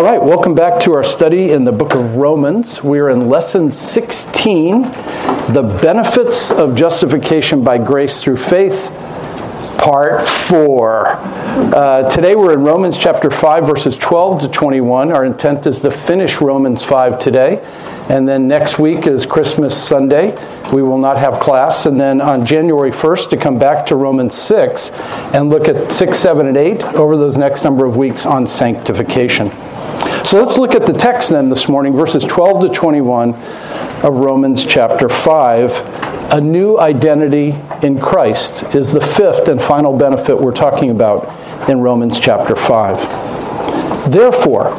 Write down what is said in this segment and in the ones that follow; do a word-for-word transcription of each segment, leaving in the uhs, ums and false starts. All right, welcome back to our study in the book of Romans. We're in lesson sixteen, the benefits of justification by grace through faith, part four. Uh, today we're in Romans chapter five, verses twelve to twenty-one. Our intent is to finish Romans five today. And then next week is Christmas Sunday. We will not have class. And then on January first to come back to Romans six and look at six, seven, and eight over those next number of weeks on sanctification. So let's look at the text then this morning, verses twelve to twenty-one of Romans chapter five. A new identity in Christ is the fifth and final benefit we're talking about in Romans chapter five. Therefore,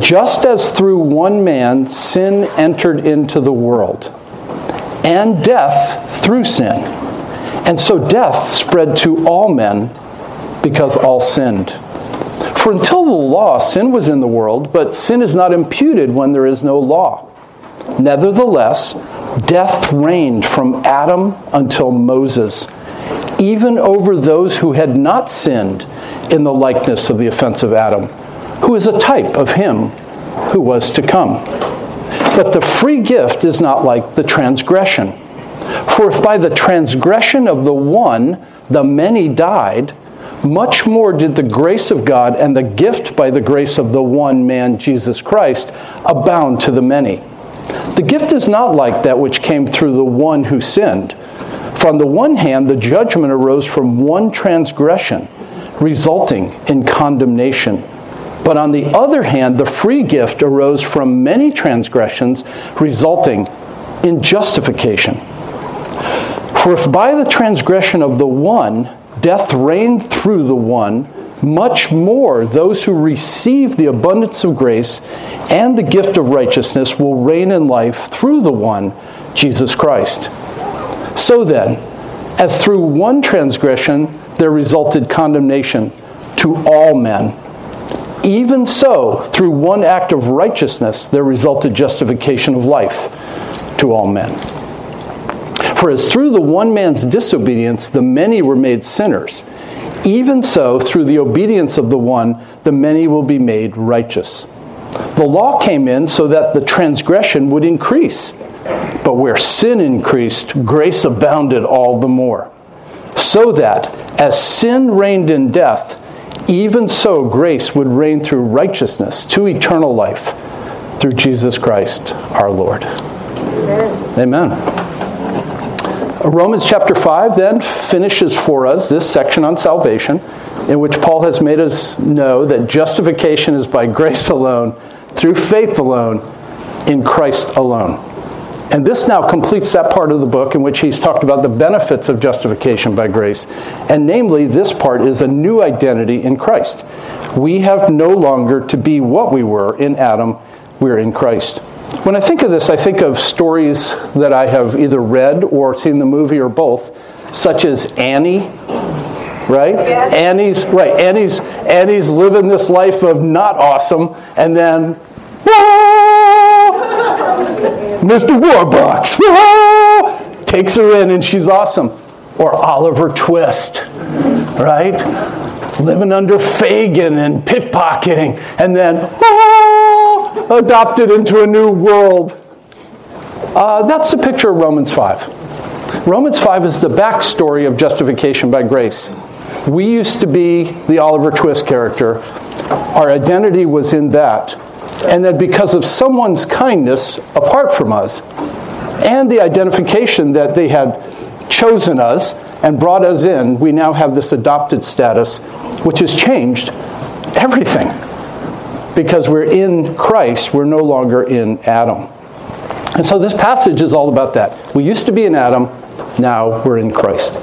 just as through one man sin entered into the world, and death through sin, and so death spread to all men because all sinned. For until the law, sin was in the world, but sin is not imputed when there is no law. Nevertheless, death reigned from Adam until Moses, even over those who had not sinned in the likeness of the offense of Adam, who is a type of him who was to come. But the free gift is not like the transgression. For if by the transgression of the one the many died, much more did the grace of God and the gift by the grace of the one man, Jesus Christ, abound to the many. The gift is not like that which came through the one who sinned. For on the one hand, the judgment arose from one transgression, resulting in condemnation. But on the other hand, the free gift arose from many transgressions, resulting in justification. For if by the transgression of the one, death reigned through the one, much more those who receive the abundance of grace and the gift of righteousness will reign in life through the one, Jesus Christ. So then, as through one transgression there resulted condemnation to all men, even so, through one act of righteousness, there resulted justification of life to all men. For as through the one man's disobedience, the many were made sinners, even so, through the obedience of the one, the many will be made righteous. The law came in so that the transgression would increase, but where sin increased, grace abounded all the more. So that, as sin reigned in death, even so, grace would reign through righteousness to eternal life through Jesus Christ, our Lord. Amen. Amen. Romans chapter five then finishes for us this section on salvation, in which Paul has made us know that justification is by grace alone, through faith alone, in Christ alone. And this now completes that part of the book in which he's talked about the benefits of justification by grace. And namely, this part is a new identity in Christ. We have no longer to be what we were in Adam. We're in Christ. When I think of this, I think of stories that I have either read or seen the movie or both, such as Annie. Right? Yes. Annie's, right, Annie's, Annie's living this life of not awesome, and then... Mister Warbucks, woo-hoo, takes her in and she's awesome. Or Oliver Twist, right? Living under Fagin and pickpocketing and then woo-hoo, adopted into a new world. Uh, that's the picture of Romans five. Romans five is the backstory of justification by grace. We used to be the Oliver Twist character. Our identity was in that. And that because of someone's kindness apart from us, and the identification that they had chosen us and brought us in, we now have this adopted status, which has changed everything. Because we're in Christ, we're no longer in Adam. And so this passage is all about that. We used to be in Adam, now we're in Christ.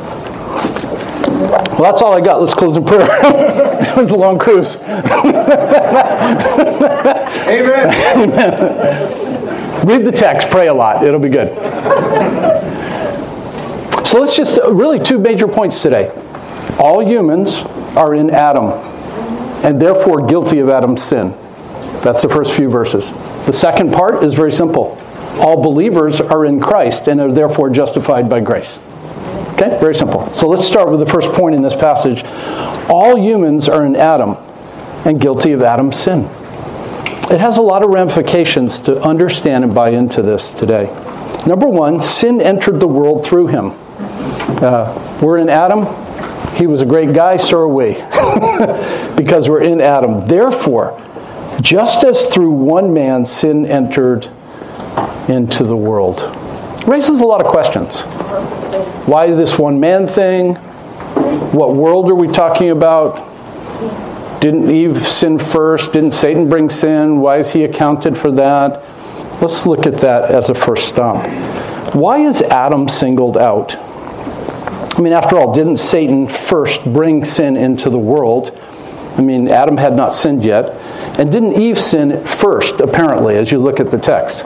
Well, that's all I got. Let's close in prayer. It was a long cruise. Amen. Amen. Read the text. Pray a lot. It'll be good. So let's just, really two major points today. All humans are in Adam, and therefore guilty of Adam's sin. That's the first few verses. The second part is very simple. All believers are in Christ, and are therefore justified by grace. Okay, very simple. So let's start with the first point in this passage. All humans are in Adam and guilty of Adam's sin. It has a lot of ramifications to understand and buy into this today. Number one, sin entered the world through him. Uh, we're in Adam. He was a great guy, so are we. Because we're in Adam. Therefore, just as through one man sin entered into the world. It raises a lot of questions. Why this one man thing? What world are we talking about? Didn't Eve sin first? Didn't Satan bring sin? Why is he accounted for that? Let's look at that as a first stop. Why is Adam singled out? I mean, after all, didn't Satan first bring sin into the world? I mean, Adam had not sinned yet. And didn't Eve sin first, apparently, as you look at the text?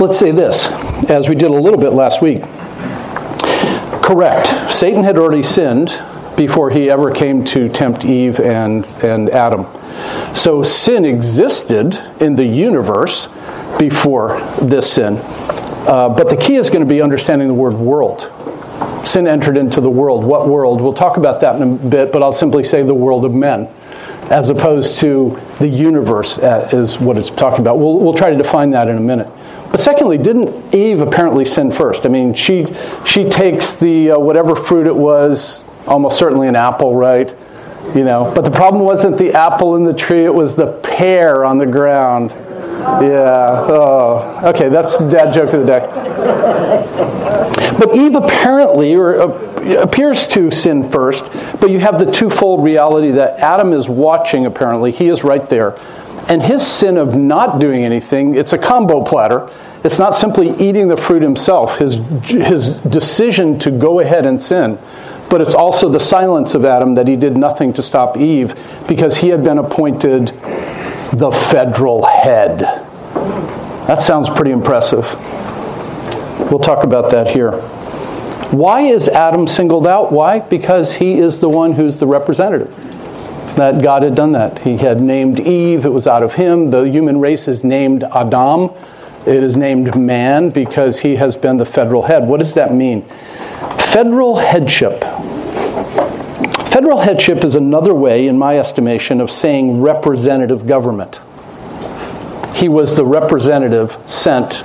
Let's say this, as we did a little bit last week. Correct. Satan had already sinned before he ever came to tempt Eve and, and Adam. So sin existed in the universe before this sin. Uh, but the key is going to be understanding the word world. Sin entered into the world. What world? We'll talk about that in a bit, but I'll simply say the world of men, as opposed to the universe is what it's talking about. We'll, we'll try to define that in a minute. But secondly, didn't Eve apparently sin first? I mean, she she takes the uh, whatever fruit it was, almost certainly an apple, right? You know, but the problem wasn't the apple in the tree; it was the pear on the ground. Yeah. Oh. Okay, that's the dad joke of the day. But Eve apparently or uh, appears to sin first. But you have the twofold reality that Adam is watching. Apparently, he is right there. And his sin of not doing anything, it's a combo platter. It's not simply eating the fruit himself, his his decision to go ahead and sin. But it's also the silence of Adam that he did nothing to stop Eve because he had been appointed the federal head. That sounds pretty impressive. We'll talk about that here. Why is Adam singled out? Why? Because he is the one who's the representative. That God had done that. He had named Eve. It was out of him. The human race is named Adam. It is named man because he has been the federal head. What does that mean? Federal headship. Federal headship is another way, in my estimation, of saying representative government. He was the representative sent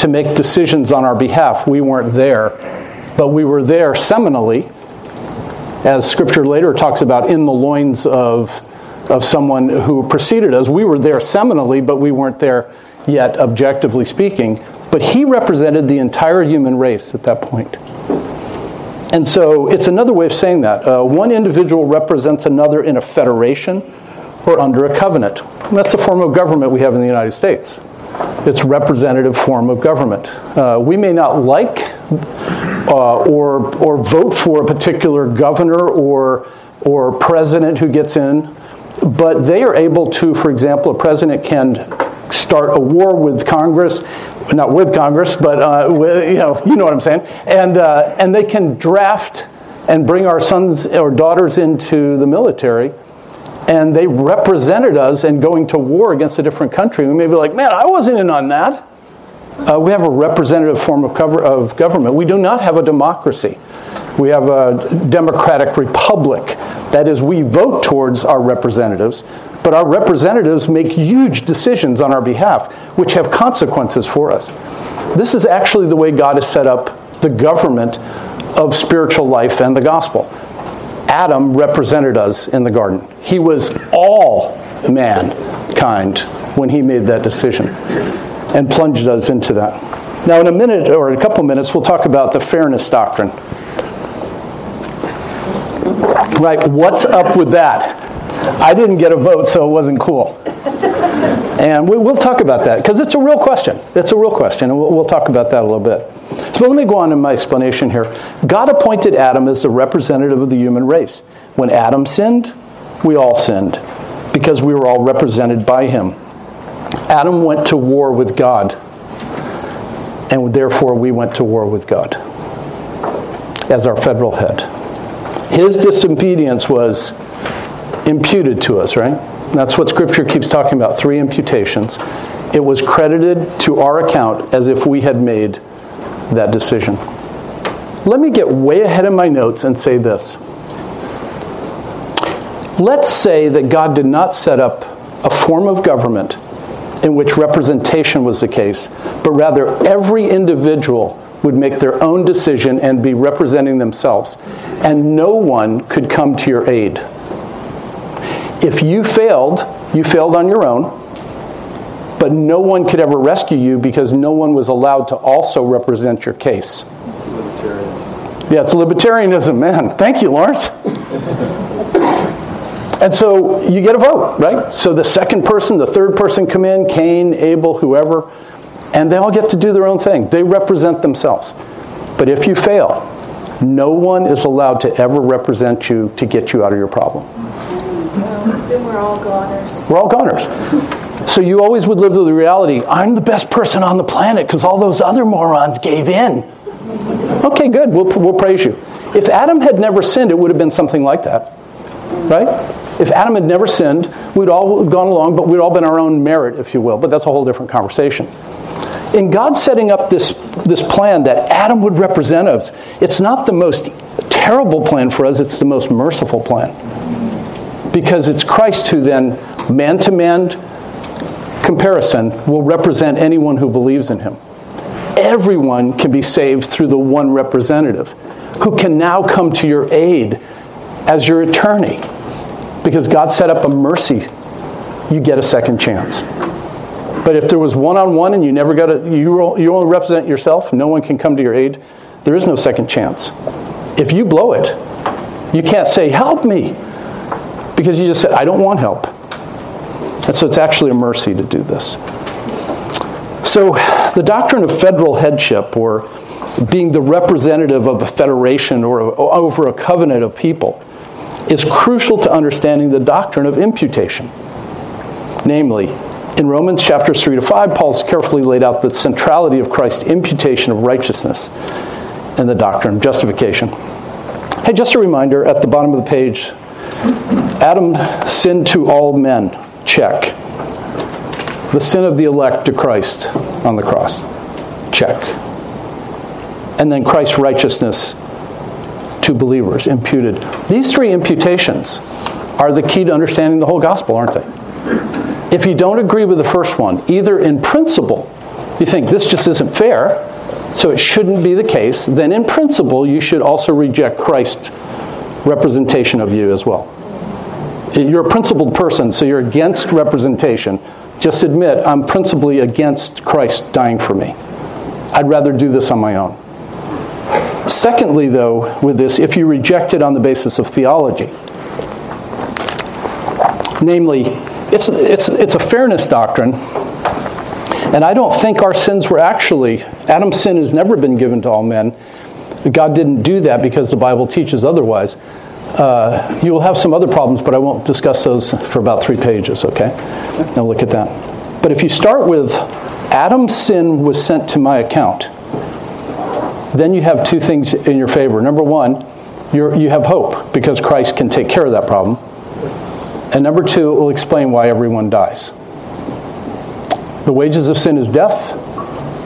to make decisions on our behalf. We weren't there, but we were there seminally, as Scripture later talks about, in the loins of, of someone who preceded us. We were there seminally, but we weren't there yet, objectively speaking. But he represented the entire human race at that point. And so it's another way of saying that. Uh, one individual represents another in a federation or under a covenant. And that's the form of government we have in the United States. It's representative form of government. Uh, we may not like uh, or or vote for a particular governor or or president who gets in, but they are able to, for example, a president can start a war with Congress, not with Congress, but uh, with, you know, you know what I'm saying, and uh, and they can draft and bring our sons or daughters into the military. And they represented us in going to war against a different country. We may be like, man, I wasn't in on that. Uh, we have a representative form of, cover- of government. We do not have a democracy. We have a democratic republic. That is, we vote towards our representatives, but our representatives make huge decisions on our behalf, which have consequences for us. This is actually the way God has set up the government of spiritual life and the gospel. Adam represented us in the garden. He was all mankind when he made that decision and plunged us into that. Now, in a minute or in a couple minutes, we'll talk about the fairness doctrine. Right, what's up with that? I didn't get a vote, so it wasn't cool. And we, we'll talk about that, because it's a real question. It's a real question, and we'll, we'll talk about that a little bit. So let me go on in my explanation here. God appointed Adam as the representative of the human race. When Adam sinned, we all sinned, because we were all represented by him. Adam went to war with God, and therefore we went to war with God as our federal head. His disobedience was imputed to us, right? That's what Scripture keeps talking about, three imputations. It was credited to our account as if we had made that decision. Let me get way ahead of my notes and say this. Let's say that God did not set up a form of government in which representation was the case, but rather every individual would make their own decision and be representing themselves. And no one could come to your aid. If you failed, you failed on your own, but no one could ever rescue you because no one was allowed to also represent your case. It's libertarian. Yeah, it's libertarianism, man. Thank you, Lawrence. And so you get a vote, right? So the second person, the third person come in, Cain, Abel, whoever, and they all get to do their own thing. They represent themselves. But if you fail, no one is allowed to ever represent you to get you out of your problem. No, then we're all goners. We're all goners. So you always would live with the reality, I'm the best person on the planet because all those other morons gave in. Okay, good. We'll, we'll praise you. If Adam had never sinned, it would have been something like that. Right? If Adam had never sinned, we'd all gone along, but we'd all been our own merit, if you will. But that's a whole different conversation. In God setting up this, this plan that Adam would represent us, it's not the most terrible plan for us, it's the most merciful plan. Because it's Christ who then, man-to-man comparison, will represent anyone who believes in him. Everyone can be saved through the one representative who can now come to your aid as your attorney. Because God set up a mercy, you get a second chance. But if there was one-on-one and you never got to, you, you only represent yourself, no one can come to your aid, there is no second chance. If you blow it, you can't say, help me, because you just said, I don't want help. And so it's actually a mercy to do this. So the doctrine of federal headship, or being the representative of a federation or over a covenant of people, is crucial to understanding the doctrine of imputation. Namely, in Romans chapters three to five, Paul's carefully laid out the centrality of Christ's imputation of righteousness and the doctrine of justification. Hey, just a reminder, at the bottom of the page, Adam sinned to all men. Check. The sin of the elect to Christ on the cross. Check. And then Christ's righteousness to believers, imputed. These three imputations are the key to understanding the whole gospel, aren't they? If you don't agree with the first one, either in principle, you think this just isn't fair, so it shouldn't be the case, then in principle, you should also reject Christ's representation of you as well. You're a principled person, so you're against representation. Just admit, I'm principally against Christ dying for me. I'd rather do this on my own. Secondly, though, with this, if you reject it on the basis of theology, namely, it's it's it's a fairness doctrine, and I don't think our sins were actually, Adam's sin has never been given to all men. God didn't do that because the Bible teaches otherwise. Uh, you will have some other problems, but I won't discuss those for about three pages, okay? Now look at that. But if you start with, Adam's sin was sent to my account, then you have two things in your favor. Number one, you're, you have hope because Christ can take care of that problem. And number two, it will explain why everyone dies. The wages of sin is death.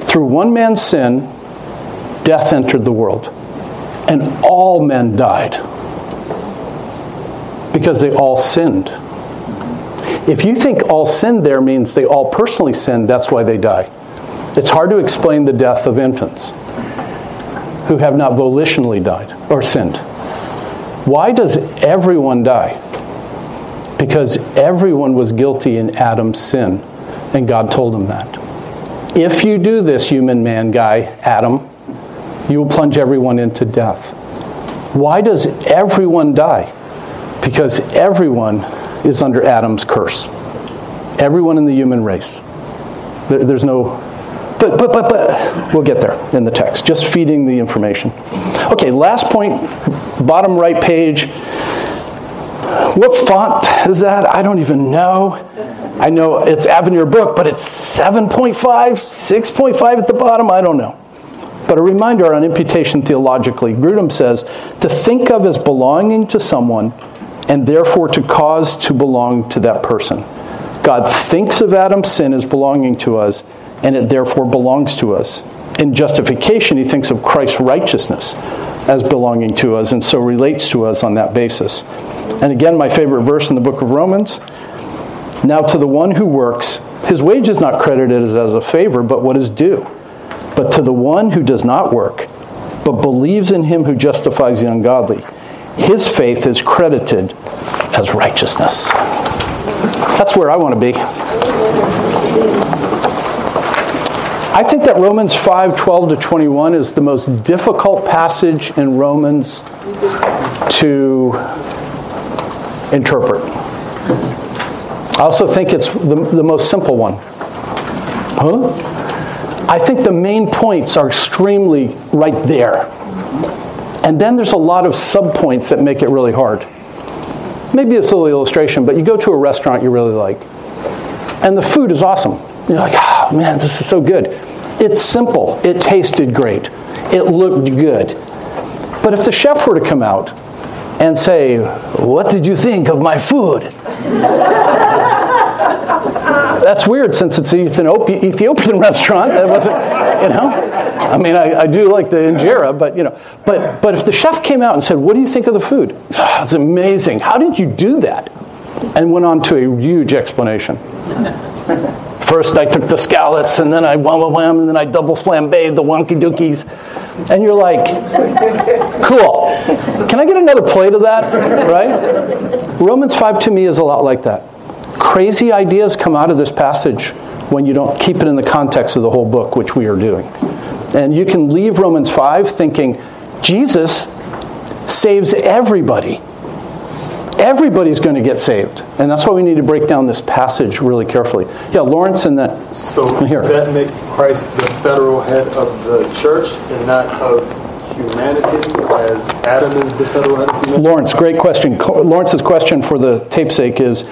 Through one man's sin, death entered the world. And all men died because they all sinned. If you think all sinned there means they all personally sinned, that's why they die. It's hard to explain the death of infants who have not volitionally died or sinned. Why does everyone die? Because everyone was guilty in Adam's sin, and God told him that. If you do this, human man guy, Adam, you will plunge everyone into death. Why does everyone die? Because everyone is under Adam's curse. Everyone in the human race. There, there's no... But, but, but, but, we'll get there in the text. Just feeding the information. Okay, last point, bottom right page. What font is that? I don't even know. I know it's Avenir Book, but it's seven point five, six point five at the bottom. I don't know. But a reminder on imputation theologically. Grudem says, to think of as belonging to someone and therefore to cause to belong to that person. God thinks of Adam's sin as belonging to us, and it therefore belongs to us. In justification, he thinks of Christ's righteousness as belonging to us, and so relates to us on that basis. And again, my favorite verse in the book of Romans, Now to the one who works, his wage is not credited as a favor, but what is due. But to the one who does not work, but believes in him who justifies the ungodly, his faith is credited as righteousness. That's where I want to be. I think that Romans five, twelve to twenty-one is the most difficult passage in Romans to interpret. I also think it's the, the most simple one. Huh? I think the main points are extremely right there. And then there's a lot of subpoints that make it really hard. Maybe it's a little illustration, but you go to a restaurant you really like, and the food is awesome. You're like, oh man, this is so good. It's simple. It tasted great. It looked good. But if the chef were to come out and say, what did you think of my food? That's weird, since it's an Ethiopian restaurant. That wasn't, you know. I mean, I, I do like the injera, but you know. But but if the chef came out and said, "What do you think of the food?" Oh, it's amazing. How did you do that? And went on to a huge explanation. First, I took the scallops, and then I wham wham, and then I double flambéed the wonky dookies. And you're like, cool. Can I get another plate of that? Right? Romans five to me is a lot like that. Crazy ideas come out of this passage when you don't keep it in the context of the whole book, which we are doing. And you can leave Romans five thinking, Jesus saves everybody. Everybody's going to get saved. And that's why we need to break down this passage really carefully. Yeah, Lawrence and that. So here. Does that make Christ the federal head of the church and not of humanity, as Adam is the federal head of humanity? Lawrence, great question. Lawrence's question for the tape's sake is,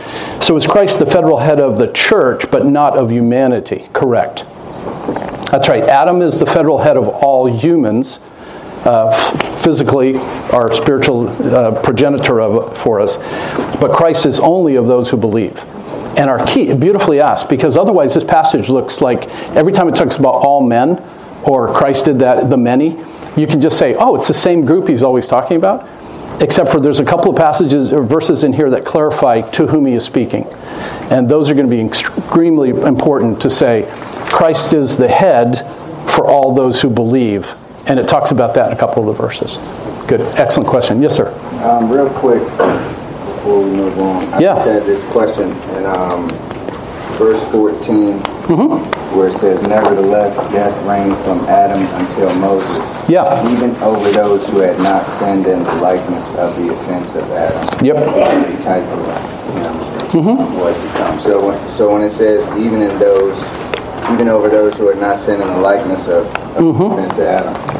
so is Christ the federal head of the church but not of humanity? Correct. That's right. Adam is the federal head of all humans. Uh, physically, our spiritual uh, progenitor of, for us. But Christ is only of those who believe. And our key, beautifully asked, because otherwise this passage looks like every time it talks about all men, or Christ did that, the many, you can just say, oh, it's the same group he's always talking about, except for there's a couple of passages or verses in here that clarify to whom he is speaking. And those are going to be extremely important to say, Christ is the head for all those who believe. And it talks about that in a couple of the verses. Good. Excellent question. Yes, sir? Um, real quick, before we move on, I yeah. just had this question in um, verse fourteen, mm-hmm. where it says, nevertheless, death reigned from Adam until Moses, yeah. even over those who had not sinned in the likeness of the offense of Adam. Yep. Every type of, you know, mm-hmm. was to come. So when, so when it says, even in those... even over those who are not sinned in the likeness of, of mm-hmm. the offense of Adam.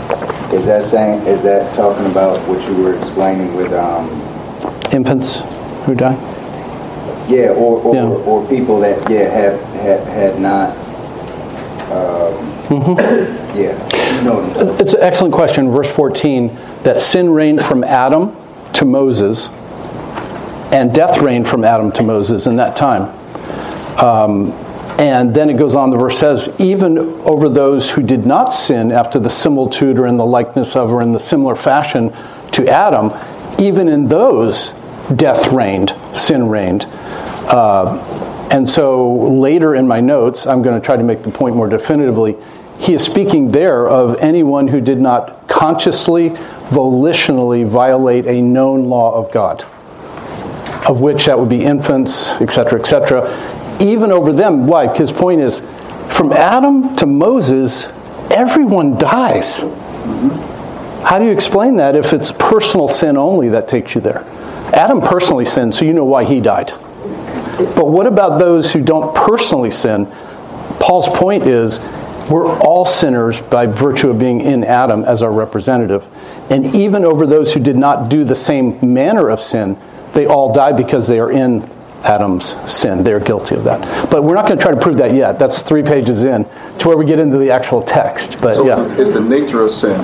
Is that saying? Is that talking about what you were explaining with um, infants who die? Yeah, or or, yeah. or people that yeah have have had not. Um, mm-hmm. Yeah, you know what I'm talking about. It's an excellent question. Verse fourteen: that sin reigned from Adam to Moses, and death reigned from Adam to Moses in that time. Um, And then it goes on, the verse says, even over those who did not sin after the similitude or in the likeness of or in the similar fashion to Adam, even in those, death reigned, sin reigned. Uh, and so later in my notes, I'm going to try to make the point more definitively. He is speaking there of anyone who did not consciously, volitionally violate a known law of God, of which that would be infants, et cetera, et cetera, even over them. Why? His point is, from Adam to Moses, everyone dies. How do you explain that if it's personal sin only that takes you there? Adam personally sinned, so you know why he died. But what about those who don't personally sin? Paul's point is, we're all sinners by virtue of being in Adam as our representative. And even over those who did not do the same manner of sin, they all die because they are in Adam's sin. They're guilty of that. But we're not going to try to prove that yet. That's three pages in to where we get into the actual text. But so yeah. It's the nature of sin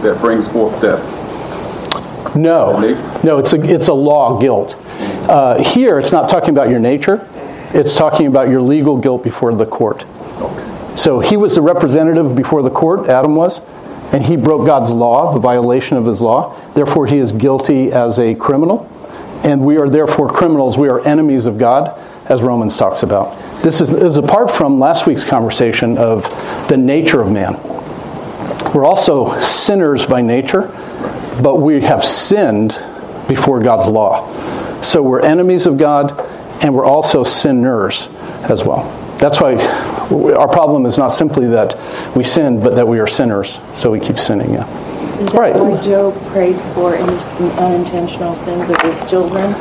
that brings forth death. No. No, it's a, it's a law guilt. Uh, here, it's not talking about your nature. It's talking about your legal guilt before the court. Okay. So he was the representative before the court, Adam was, and he broke God's law, the violation of his law. Therefore, he is guilty as a criminal. And we are therefore criminals. We are enemies of God. as Romans talks about. This is, is apart from last week's conversation of the nature of man. We're also sinners by nature, but we have sinned before God's law. So we're enemies of God, and we're also sinners as well. That's why our problem is not simply that we sin, but that we are sinners. So we keep sinning, yeah. Is that right. Why Job prayed for in, unintentional sins of his children?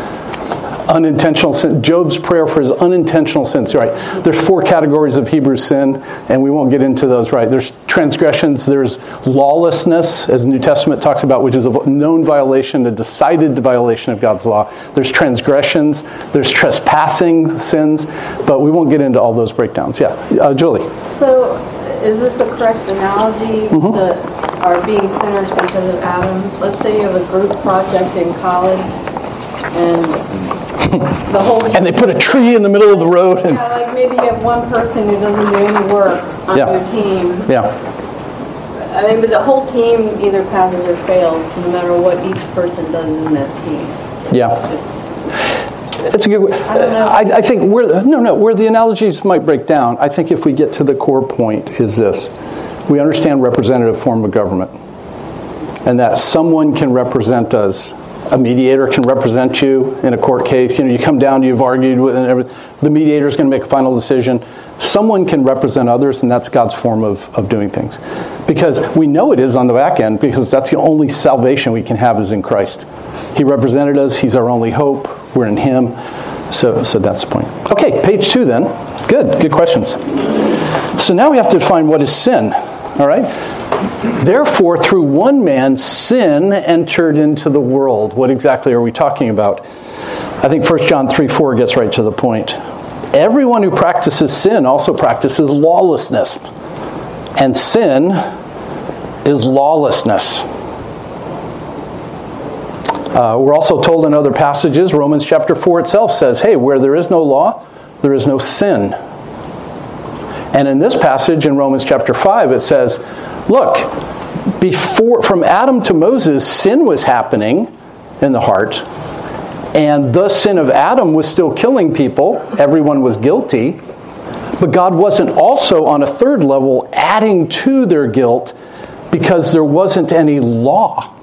Unintentional sin. Job's prayer for his unintentional sins. Right. There's four categories of Hebrew sin, and we won't get into those. Right. There's transgressions. There's lawlessness, as the New Testament talks about, which is a known violation, a decided violation of God's law. There's transgressions. There's trespassing sins, but we won't get into all those breakdowns. Yeah, uh, Julie. So, is this the correct analogy? Mm-hmm. The are being sinners because of Adam. Let's say you have a group project in college, and the whole and they put a tree in the middle of the road. Yeah, and like maybe you have one person who doesn't do any work on yeah. your team. Yeah. I mean, but the whole team either passes or fails, no matter what each person does in that team. Yeah. It's a good. I don't know. I, I think where no no where the analogies might break down. I think if we get to the core point, is this. We understand representative form of government, and that someone can represent us. A mediator can represent you in a court case. You know, you come down, you've argued with, and everything. The mediator is going to make a final decision. Someone can represent others, and that's God's form of, of doing things. Because we know it is on the back end, because that's the only salvation we can have is in Christ. He represented us. He's our only hope. We're in Him. So, so that's the point. Okay, page two then. Good, good questions. So now we have to define what is sin. All right? Therefore, through one man, sin entered into the world. What exactly are we talking about? I think First John three four gets right to the point. Everyone who practices sin also practices lawlessness. And sin is lawlessness. Uh, we're also told in other passages, Romans chapter four itself says, hey, where there is no law, there is no sin. And in this passage in Romans chapter five, it says, look, before from Adam to Moses, sin was happening in the heart. And the sin of Adam was still killing people. Everyone was guilty. But God wasn't also on a third level adding to their guilt because there wasn't any law.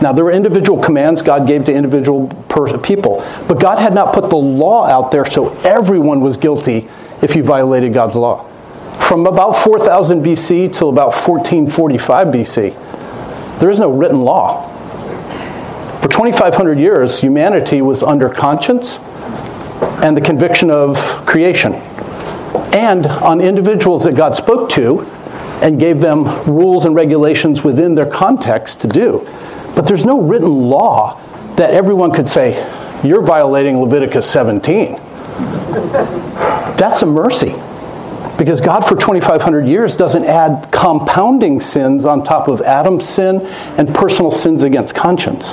Now, there were individual commands God gave to individual per- people, but God had not put the law out there, so everyone was guilty if you violated God's law. From about four thousand B C till about fourteen forty-five B C, there is no written law. For twenty-five hundred years, humanity was under conscience and the conviction of creation. And on individuals that God spoke to and gave them rules and regulations within their context to do. But there's no written law that everyone could say, you're violating Leviticus seventeen. That's a mercy. Because God for twenty-five hundred years doesn't add compounding sins on top of Adam's sin and personal sins against conscience.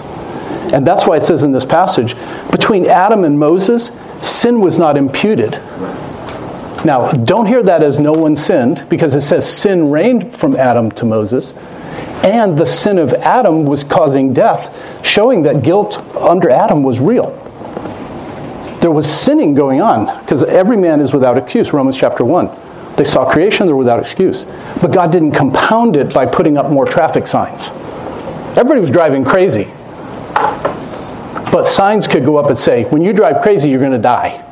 And that's why it says in this passage, between Adam and Moses, sin was not imputed. Now, don't hear that as no one sinned, because it says sin reigned from Adam to Moses. And the sin of Adam was causing death, showing that guilt under Adam was real. There was sinning going on, because every man is without excuse, Romans chapter one. They saw creation, they're without excuse. But God didn't compound it by putting up more traffic signs. Everybody was driving crazy. But signs could go up and say, when you drive crazy, you're going to die.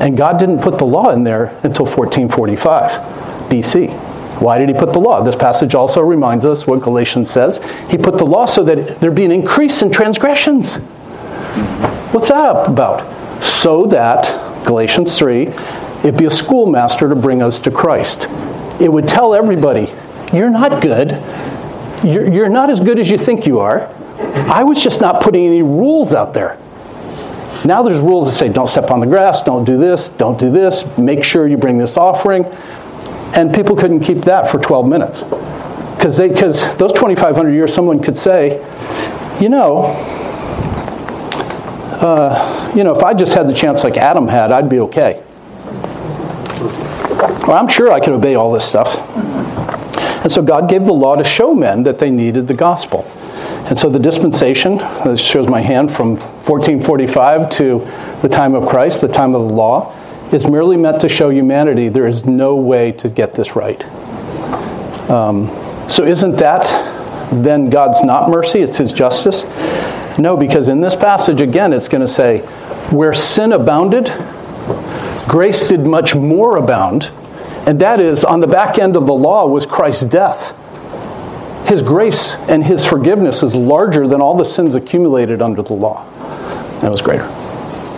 And God didn't put the law in there until fourteen forty-five B C. Why did he put the law? This passage also reminds us what Galatians says. He put the law so that there'd be an increase in transgressions. What's that about? So that, Galatians three, it'd be a schoolmaster to bring us to Christ. It would tell everybody, you're not good. You're, you're not as good as you think you are. I was just not putting any rules out there. Now there's rules that say, don't step on the grass, don't do this, don't do this, make sure you bring this offering. And people couldn't keep that for twelve minutes. Because they, because those twenty-five hundred years, someone could say, you know, uh, you know, if I just had the chance like Adam had, I'd be okay. Well, I'm sure I could obey all this stuff. And so God gave the law to show men that they needed the gospel. And so the dispensation, this shows my hand, from fourteen forty-five to the time of Christ, the time of the law, is merely meant to show humanity there is no way to get this right. Um, so isn't that then God's not mercy, it's His justice? No, because in this passage, again, it's going to say, where sin abounded, grace did much more abound. And that is, on the back end of the law was Christ's death. His grace and His forgiveness is larger than all the sins accumulated under the law. That was greater.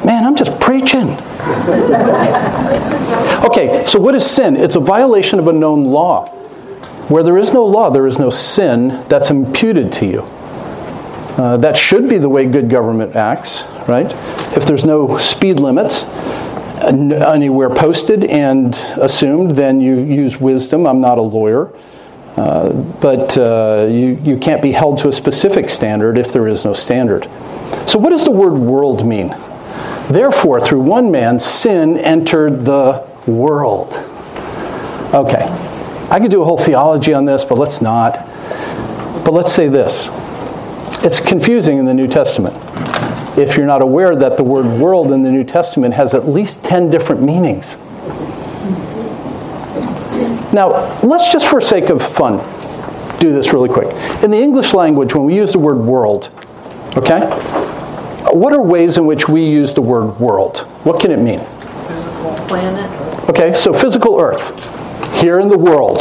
Man, I'm just preaching. Okay, so what is sin? It's a violation of a known law. Where there is no law, there is no sin that's imputed to you. Uh, that should be the way good government acts, right? If there's no speed limits anywhere posted and assumed, then you use wisdom. I'm not a lawyer. Uh, but uh, you, you can't be held to a specific standard if there is no standard. So what does the word world mean? Therefore, through one man, sin entered the world. Okay, I could do a whole theology on this, but let's not. But let's say this. It's confusing in the New Testament. If you're not aware that the word world in the New Testament has at least ten different meanings. Now, let's just for sake of fun do this really quick. In the English language, when we use the word world, okay, what are ways in which we use the word world? What can it mean? Physical planet. Okay, so physical Earth, here in the world,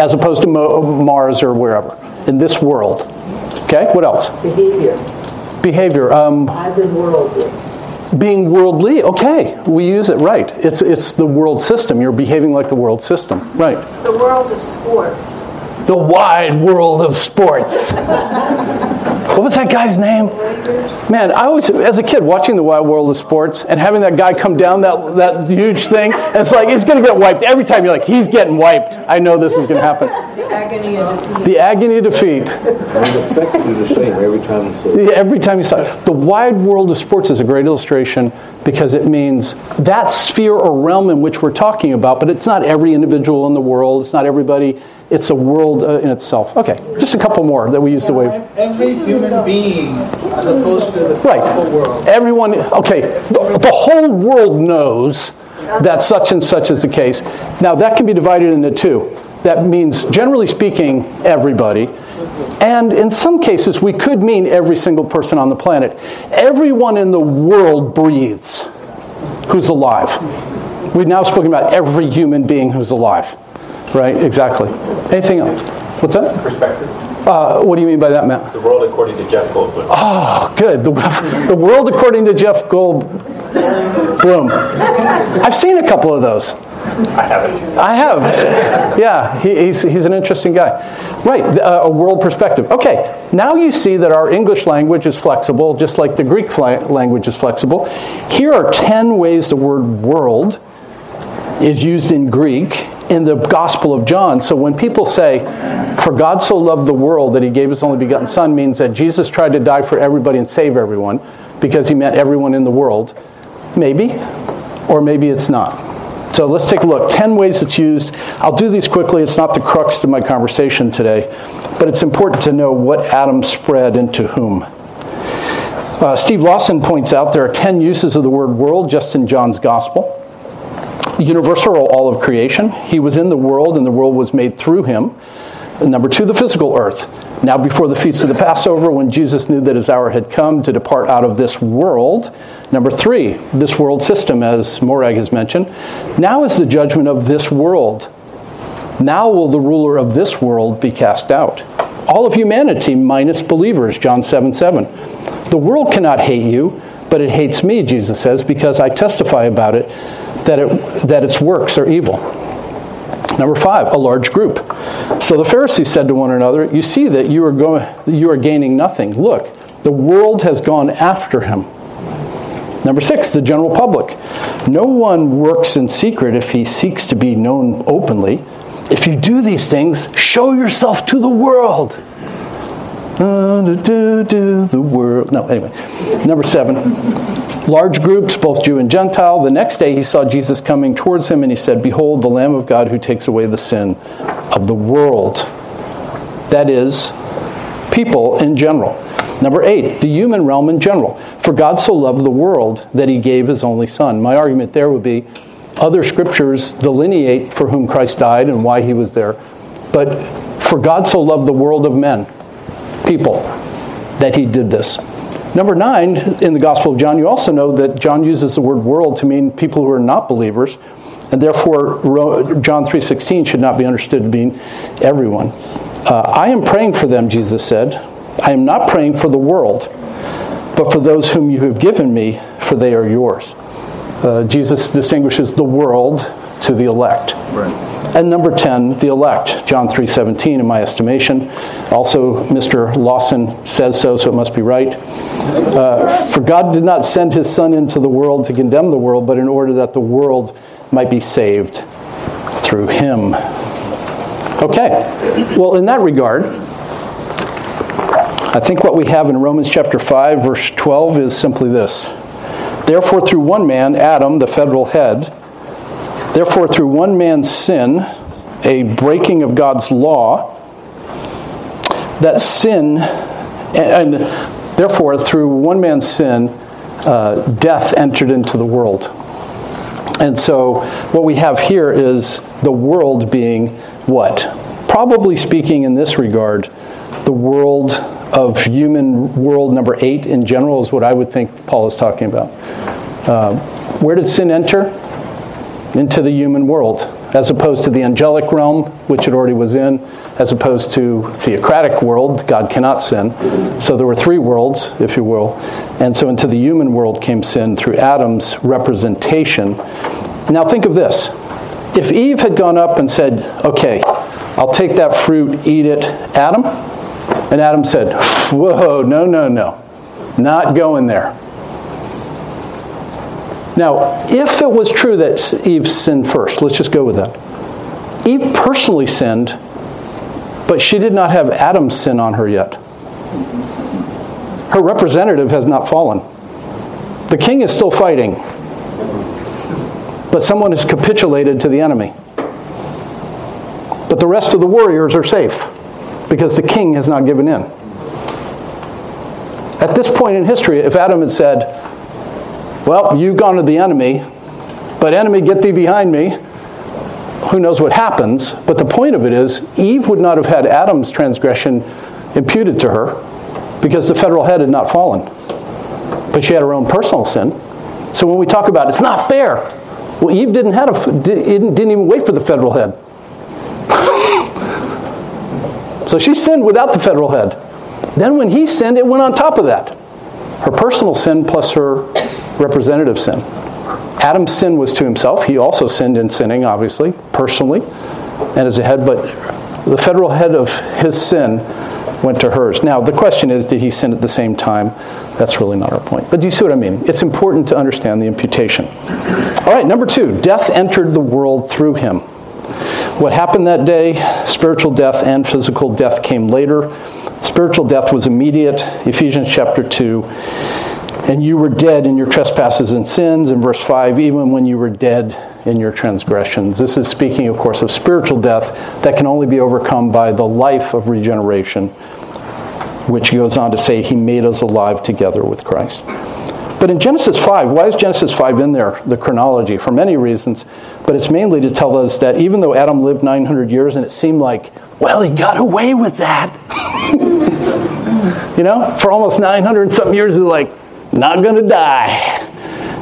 as opposed to Mars or wherever, in this world. Okay, what else? Behavior. Behavior. Um, as in worldly. Being worldly, okay, we use it right. It's it's the world system. You're behaving like the world system, right? The world of sports. The wide world of sports. What was that guy's name? Man, I was, as a kid, watching the wide world of sports and having that guy come down that, that huge thing, and it's like, he's going to get wiped. Every time you're like, he's getting wiped. I know this is going to happen. The agony of defeat. The agony of defeat. And the effect is the same every time you saw it. Every time you saw it. The wide world of sports is a great illustration because it means that sphere or realm in which we're talking about, but it's not every individual in the world. It's not everybody. It's a world in itself. Okay, just a couple more that we use the way. Every human being as opposed to the right. whole world. Everyone, okay, the, the whole world knows that such and such is the case. Now, that can be divided into two. That means, generally speaking, everybody. And in some cases, we could mean every single person on the planet. Everyone in the world breathes who's alive. We've now spoken about every human being who's alive. Right, exactly. Anything else? What's that? Perspective. Uh, what do you mean by that, Matt? The world according to Jeff Goldblum. Oh, good. The, the world according to Jeff Goldblum. I've seen a couple of those. I haven't. I have. Yeah, he, he's he's an interesting guy. Right, uh, a world perspective. Okay, now you see that our English language is flexible, just like the Greek language is flexible. Here are ten ways the word world is used in Greek in the Gospel of John. So when people say, for God so loved the world that He gave His only begotten Son, means that Jesus tried to die for everybody and save everyone because He meant everyone in the world. Maybe, or maybe it's not. So let's take a look. Ten ways it's used. I'll do these quickly. It's not the crux of my conversation today, but it's important to know what Adam spread into whom. Uh, Steve Lawson points out there are ten uses of the word world just in John's Gospel. Universal or all of creation. He was in the world, and the world was made through Him. And number two, the physical earth. Now before the feast of the Passover, when Jesus knew that His hour had come to depart out of this world. Number three, this world system, as Morag has mentioned. Now is the judgment of this world. Now will the ruler of this world be cast out. All of humanity minus believers, John seven seven. The world cannot hate you, but it hates me, Jesus says, because I testify about it that it that its works are evil. Number five, a large group. So the Pharisees said to one another, you see that you are going, you are gaining nothing. Look, the world has gone after him. Number six, the general public. No one works in secret if he seeks to be known openly. If you do these things, show yourself to the world. Uh, do, do, the world. No, anyway. Number seven. Large groups, both Jew and Gentile. The next day he saw Jesus coming towards him, and he said, behold, the Lamb of God who takes away the sin of the world. That is, people in general. Number eight, the human realm in general. For God so loved the world that he gave his only son. My argument there would be other scriptures delineate for whom Christ died and why he was there. But for God so loved the world of men, people, that he did this. Number nine, in the Gospel of John, you also know that John uses the word world to mean people who are not believers. And therefore, John three sixteen should not be understood to mean everyone. Uh, I am praying for them, Jesus said. I am not praying for the world, but for those whom you have given me, for they are yours. Uh, Jesus distinguishes the world to the elect. Right. And number ten, the elect. John three seventeen, in my estimation. Also, Mister Lawson says so, so it must be right. Uh, for God did not send his Son into the world to condemn the world, but in order that the world might be saved through him. Okay. Well, in that regard, I think what we have in Romans chapter five, verse twelve, is simply this. Therefore, through one man, Adam, the federal head, therefore through one man's sin, a breaking of God's law, that sin, and, and therefore through one man's sin, uh, death entered into the world. And so what we have here is the world being what? Probably speaking in this regard, the world of human world number eight in general is what I would think Paul is talking about. Uh, where did sin enter? Into the human world, as opposed to the angelic realm, which it already was in, as opposed to theocratic world, God cannot sin. So there were three worlds, if you will. And so into the human world came sin through Adam's representation. Now think of this. If Eve had gone up and said, okay, I'll take that fruit, eat it, Adam, and Adam said, whoa, no, no, no, not going there. Now, if it was true that Eve sinned first, let's just go with that. Eve personally sinned, but she did not have Adam's sin on her yet. Her representative has not fallen. The king is still fighting, but someone has capitulated to the enemy. But the rest of the warriors are safe because the king has not given in. At this point in history, if Adam had said, well, you've gone to the enemy, but enemy, get thee behind me. Who knows what happens? But the point of it is, Eve would not have had Adam's transgression imputed to her because the federal head had not fallen. But she had her own personal sin. So when we talk about it's not fair, well, Eve didn't have a, didn't, didn't even wait for the federal head. So she sinned without the federal head. Then when he sinned, it went on top of that. Her personal sin plus her representative sin. Adam's sin was to himself. He also sinned in sinning, obviously, personally, and as a head, but the federal head of his sin went to hers. Now, the question is, did he sin at the same time? That's really not our point. But do you see what I mean? It's important to understand the imputation. All right, number two, death entered the world through him. What happened that day, spiritual death and physical death came later. Spiritual death was immediate, Ephesians chapter two. And you were dead in your trespasses and sins, in verse five, even when you were dead in your transgressions. This is speaking, of course, of spiritual death that can only be overcome by the life of regeneration, which he goes on to say, he made us alive together with Christ. But in Genesis five, why is Genesis five in there, the chronology? For many reasons, but it's mainly to tell us that even though Adam lived nine hundred years and it seemed like, well, he got away with that. You know, for almost nine hundred and something years, it's like, not going to die.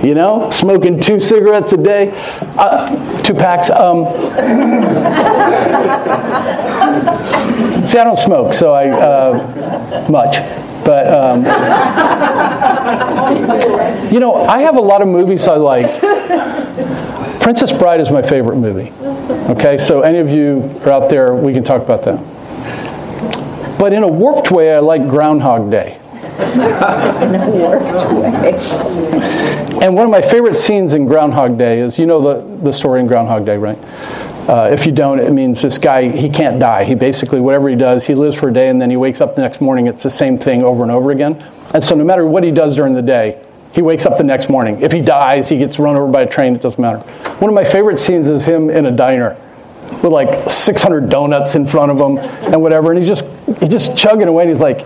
You know, smoking two cigarettes a day, uh, two packs. Um. See, I don't smoke, so I, uh, much. But, um, you know, I have a lot of movies I like. Princess Bride is my favorite movie. Okay, so any of you are out there, we can talk about that. But in a warped way, I like Groundhog Day. And one of my favorite scenes in Groundhog Day is, you know the, the story in Groundhog Day, right? Uh, if you don't, it means this guy, he can't die. He basically, whatever he does, he lives for a day, and then he wakes up the next morning. It's the same thing over and over again. And so no matter what he does during the day, he wakes up the next morning. If he dies, he gets run over by a train, it doesn't matter. One of my favorite scenes is him in a diner. with like six hundred donuts in front of him and whatever, and he's just he's just chugging away, and he's like,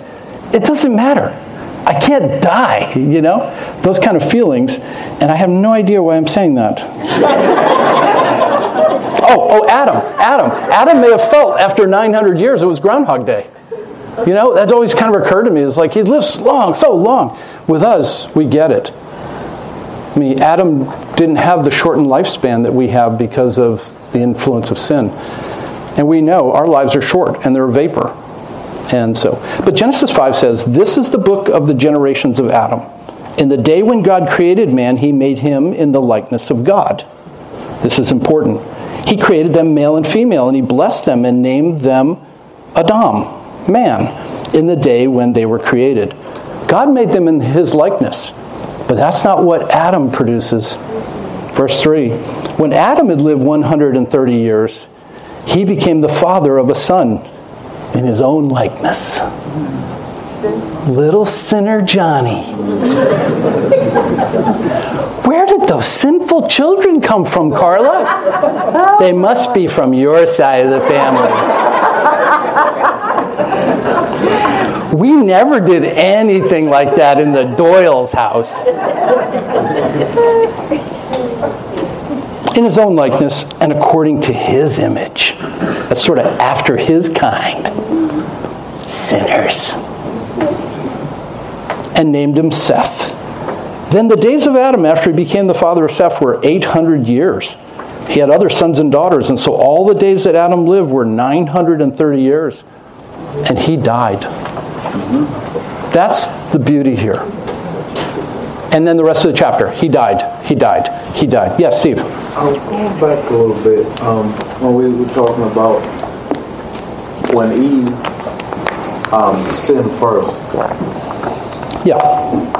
it doesn't matter. I can't die, you know? Those kind of feelings, and I have no idea why I'm saying that. Oh, oh, Adam, Adam. Adam may have felt after nine hundred years it was Groundhog Day. You know, that's always kind of occurred to me. It's like he lives long, so long. With us, we get it. I mean, Adam didn't have the shortened lifespan that we have because of the influence of sin. And we know our lives are short and they're a vapor. And so, but Genesis five says, "This is the book of the generations of Adam. In the day when God created man, he made him in the likeness of God." This is important. He created them male and female, and he blessed them and named them Adam, man, in the day when they were created. God made them in his likeness, but that's not what Adam produces. Verse three, when Adam had lived one hundred thirty years, he became the father of a son in his own likeness. Sin. Little sinner Johnny. Where did those sinful children come from, Carla? They must be from your side of the family. We never did anything like that in the Doyle's house. In his own likeness and according to his image. That's sort of after his kind. Sinners. And named him Seth. Then the days of Adam after he became the father of Seth were eight hundred years. He had other sons and daughters, and so all the days that Adam lived were nine hundred thirty years. And he died. That's the beauty here. And then the rest of the chapter, he died, he died, he died. Yes, Steve? I'm going back a little bit. Um, when we were talking about when Eve um, sinned first. Yeah.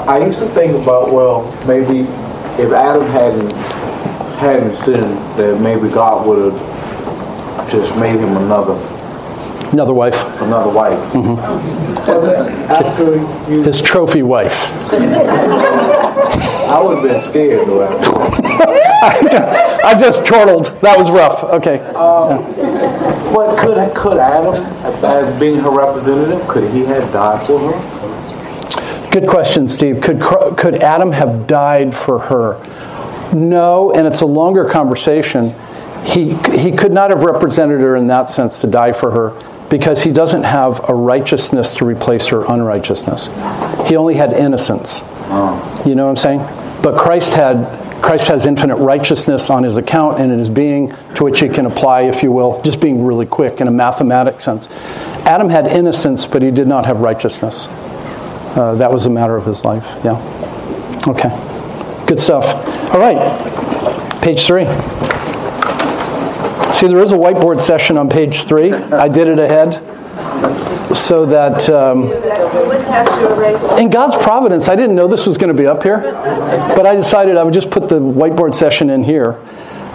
I used to think about, well, maybe if Adam hadn't, hadn't sinned, that maybe God would have just made him another. Another wife. Another wife. Mm-hmm. Well, after you... His trophy wife. I would have been scared, though. I, just, I just chortled. That was rough. Okay. Um, yeah. But could, could Adam, as being her representative, could he have died for her? Good question, Steve. Could could Adam have died for her? No, and it's a longer conversation. He he could not have represented her in that sense to die for her, because he doesn't have a righteousness to replace her unrighteousness. He only had innocence. Oh. You know what I'm saying? But Christ had Christ has infinite righteousness on his account and in his being, to which he can apply, if you will, just being really quick in a mathematic sense. Adam had innocence, but he did not have righteousness. Uh, that was a matter of his life. Yeah. Okay. Good stuff. All right. Page three. See, there is a whiteboard session on page three. I did it ahead so that... Um, in God's providence, I didn't know this was going to be up here, but I decided I would just put the whiteboard session in here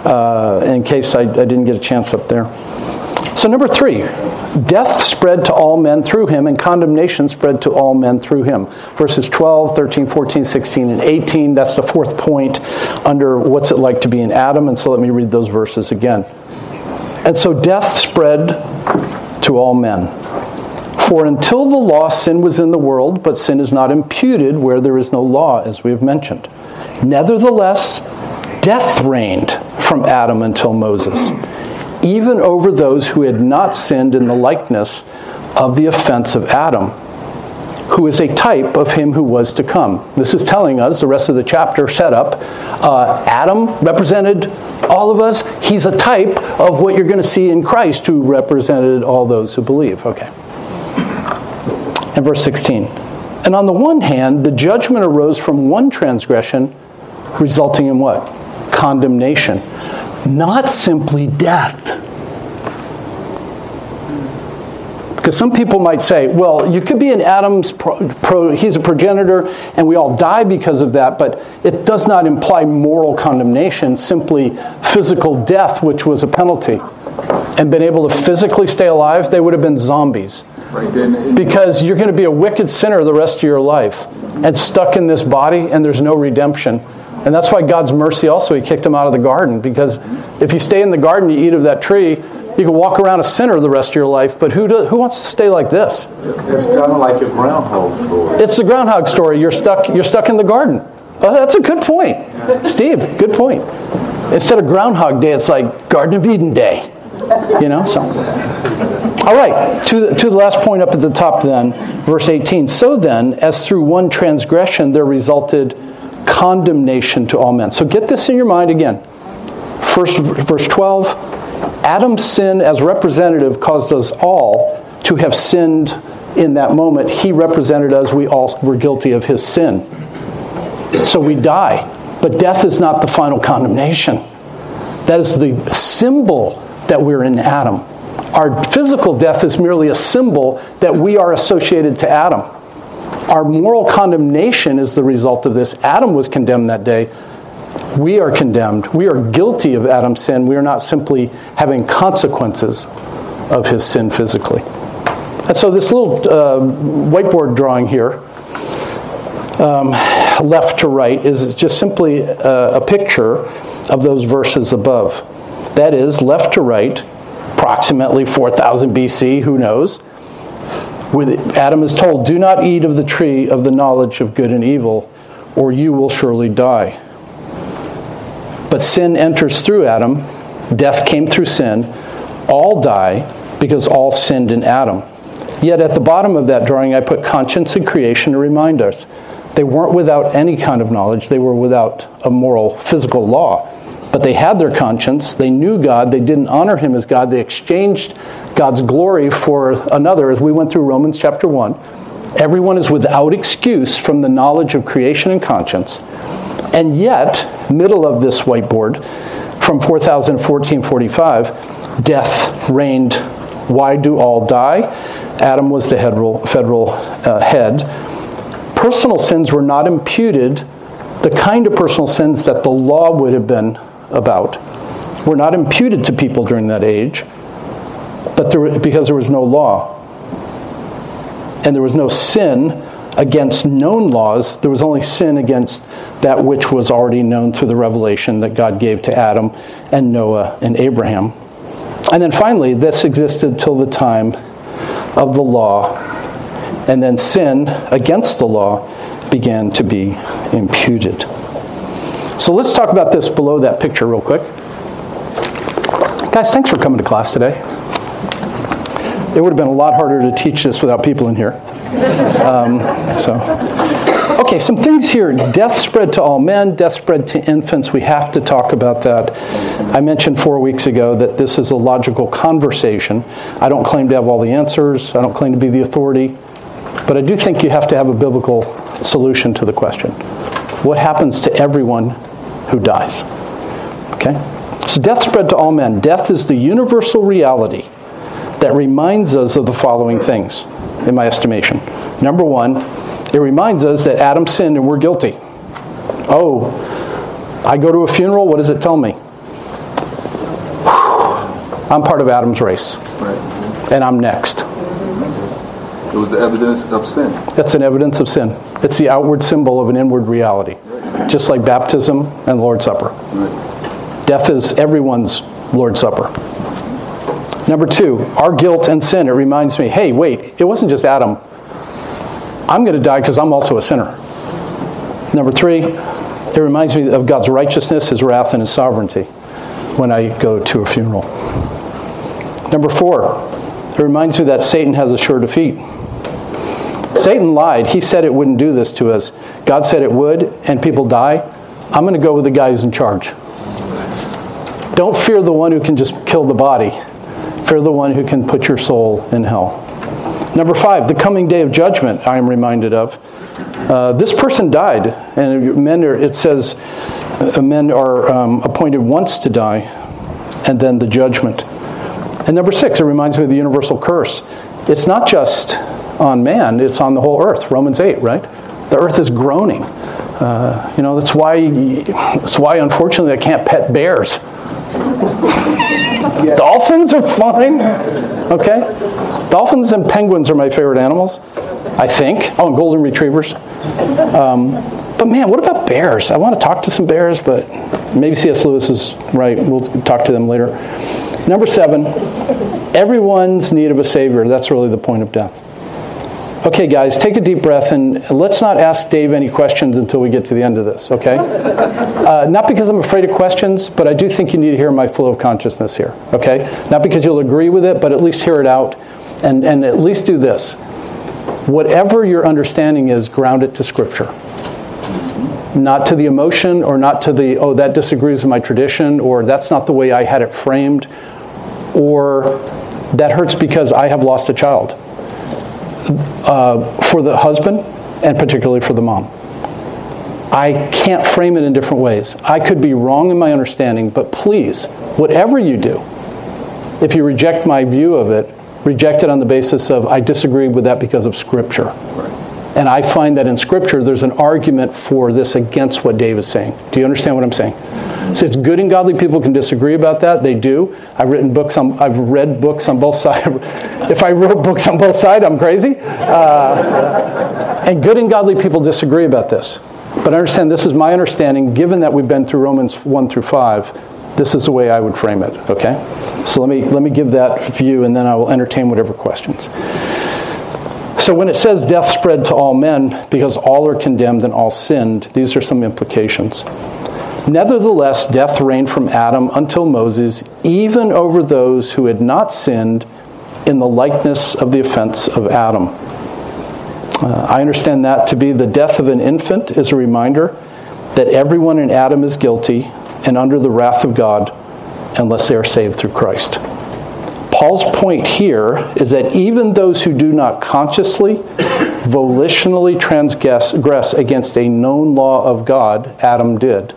uh, in case I, I didn't get a chance up there. So number three, death spread to all men through him, and condemnation spread to all men through him. Verses twelve, thirteen, fourteen, sixteen, and eighteen. That's the fourth point under what's it like to be an Adam, and so let me read those verses again. And so death spread to all men. For until the law, sin was in the world, but sin is not imputed where there is no law, as we have mentioned. Nevertheless, death reigned from Adam until Moses, even over those who had not sinned in the likeness of the offense of Adam, who is a type of him who was to come. This is telling us, the rest of the chapter set up, uh, Adam represented all of us. He's a type of what you're going to see in Christ, who represented all those who believe. Okay. And verse sixteen. And on the one hand, the judgment arose from one transgression, resulting in what? Condemnation. Not simply death. Because some people might say, well, you could be an Adam's, pro, pro, he's a progenitor, and we all die because of that, but it does not imply moral condemnation, simply physical death, which was a penalty. And been able to physically stay alive, they would have been zombies. Right, then, because you're going to be a wicked sinner the rest of your life, and stuck in this body, and there's no redemption. And that's why God's mercy also, he kicked him out of the garden. Because if you stay in the garden, you eat of that tree, you can walk around a sinner the rest of your life. But who do, who wants to stay like this? It's kind of like a groundhog story. It's the groundhog story. You're stuck, you're stuck in the garden. Oh, that's a good point. Yeah. Steve, good point. Instead of Groundhog Day, it's like Garden of Eden Day. You know, so. All right, to the, to the last point up at the top then, verse eighteen. So then, as through one transgression there resulted condemnation to all men. So get this in your mind again. First, verse twelve, Adam's sin as representative caused us all to have sinned in that moment. He represented us. We all were guilty of his sin. So we die. But death is not the final condemnation. That is the symbol that we're in Adam. Our physical death is merely a symbol that we are associated to Adam. Our moral condemnation is the result of this. Adam was condemned that day. We are condemned. We are guilty of Adam's sin. We are not simply having consequences of his sin physically. And so this little uh, whiteboard drawing here, Um, left to right, is just simply a, a picture of those verses above. That is, left to right, approximately four thousand B C, who knows, with Adam is told, do not eat of the tree of the knowledge of good and evil, or you will surely die. But sin enters through Adam. Death came through sin. All die because all sinned in Adam. Yet at the bottom of that drawing, I put conscience and creation to remind us. They weren't without any kind of knowledge. They were without a moral, physical law. But they had their conscience. They knew God. They didn't honor him as God. They exchanged God's glory for another. As we went through Romans chapter one, everyone is without excuse from the knowledge of creation and conscience. And yet, middle of this whiteboard, from four thousand fourteen forty-five, death reigned. Why do all die? Adam was the federal, federal uh, head. Personal sins were not imputed. The kind of personal sins that the law would have been about were not imputed to people during that age, but there, because there was no law. And there was no sin against known laws. There was only sin against that which was already known through the revelation that God gave to Adam and Noah and Abraham. And then finally, this existed till the time of the law, and then sin against the law began to be imputed. So let's talk about this below that picture real quick. Guys, thanks for coming to class today. It would have been a lot harder to teach this without people in here. Um, so, okay, some things here. Death spread to all men, death spread to infants. We have to talk about that. I mentioned four weeks ago that this is a logical conversation. I don't claim to have all the answers. I don't claim to be the authority. But I do think you have to have a biblical solution to the question. What happens to everyone who dies? Okay? So death spread to all men. Death is the universal reality that reminds us of the following things, in my estimation. Number one, it reminds us that Adam sinned and we're guilty. Oh, I go to a funeral, what does it tell me? I'm part of Adam's race. Right. And I'm next. It was the evidence of sin. That's an evidence of sin. It's the outward symbol of an inward reality. Right. Just like baptism and Lord's Supper. Right. Death is everyone's Lord's Supper. Number two, our guilt and sin. It reminds me, hey, wait, it wasn't just Adam. I'm going to die because I'm also a sinner. Number three, it reminds me of God's righteousness, his wrath, and his sovereignty when I go to a funeral. Number four, it reminds me that Satan has a sure defeat. Satan lied. He said it wouldn't do this to us. God said it would, and people die. I'm going to go with the guy who's in charge. Don't fear the one who can just kill the body. Fear the one who can put your soul in hell. Number five, the coming day of judgment, I am reminded of. Uh, this person died, and men are, it says men are um, appointed once to die, and then the judgment. And number six, it reminds me of the universal curse. It's not just on man, it's on the whole earth. Romans eight, right? The earth is groaning. Uh, you know, that's why, that's why, unfortunately, I can't pet bears. Yes. Dolphins are fine. Okay? Dolphins and penguins are my favorite animals, I think. Oh, and golden retrievers. Um, But man, what about bears? I want to talk to some bears, but maybe C S Lewis is right. We'll talk to them later. Number seven, everyone's need of a Savior. That's really the point of death. Okay, guys, take a deep breath, and let's not ask Dave any questions until we get to the end of this, okay? Uh, not because I'm afraid of questions, but I do think you need to hear my flow of consciousness here, okay? Not because you'll agree with it, but at least hear it out, and, and at least do this. Whatever your understanding is, ground it to Scripture. Not to the emotion, or not to the, oh, that disagrees with my tradition, or that's not the way I had it framed, or that hurts because I have lost a child. Uh, for the husband, and particularly for the mom. I can't frame it in different ways. I could be wrong in my understanding, but please, whatever you do, if you reject my view of it, reject it on the basis of, I disagree with that because of Scripture. Right. And I find that in Scripture, there's an argument for this against what Dave is saying. Do you understand what I'm saying? So it's good and godly people can disagree about that. They do. I've written books. On, I've read books on both sides. If I wrote books on both sides, I'm crazy. Uh, and good and godly people disagree about this. But understand, this is my understanding. Given that we've been through Romans one through five, this is the way I would frame it. Okay. So let me let me give that view, and then I will entertain whatever questions. So when it says death spread to all men, because all are condemned and all sinned, these are some implications. Nevertheless, death reigned from Adam until Moses, even over those who had not sinned in the likeness of the offense of Adam. Uh, I understand that to be the death of an infant is a reminder that everyone in Adam is guilty and under the wrath of God unless they are saved through Christ. Paul's point here is that even those who do not consciously, volitionally transgress against a known law of God, Adam did,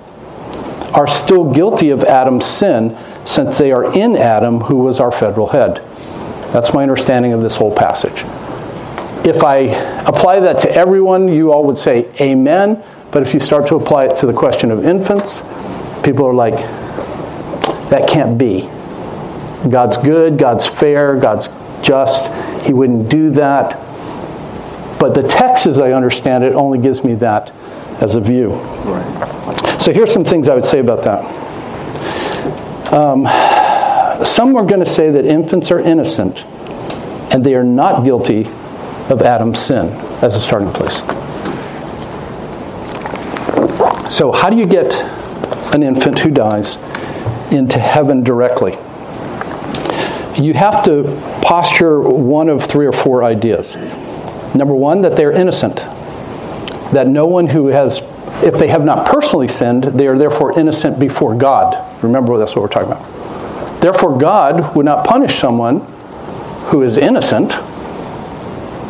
are still guilty of Adam's sin since they are in Adam, who was our federal head. That's my understanding of this whole passage. If I apply that to everyone, you all would say amen, but if you start to apply it to the question of infants, people are like, that can't be. God's good, God's fair, God's just. He wouldn't do that. But the text, as I understand it, only gives me that as a view. Right. So here's some things I would say about that. Um, some are going to say that infants are innocent and they are not guilty of Adam's sin as a starting place. So how do you get an infant who dies into heaven directly? You have to posture one of three or four ideas. Number one, that they're innocent. That no one who has, if they have not personally sinned, they are therefore innocent before God. Remember, that's what we're talking about. Therefore, God would not punish someone who is innocent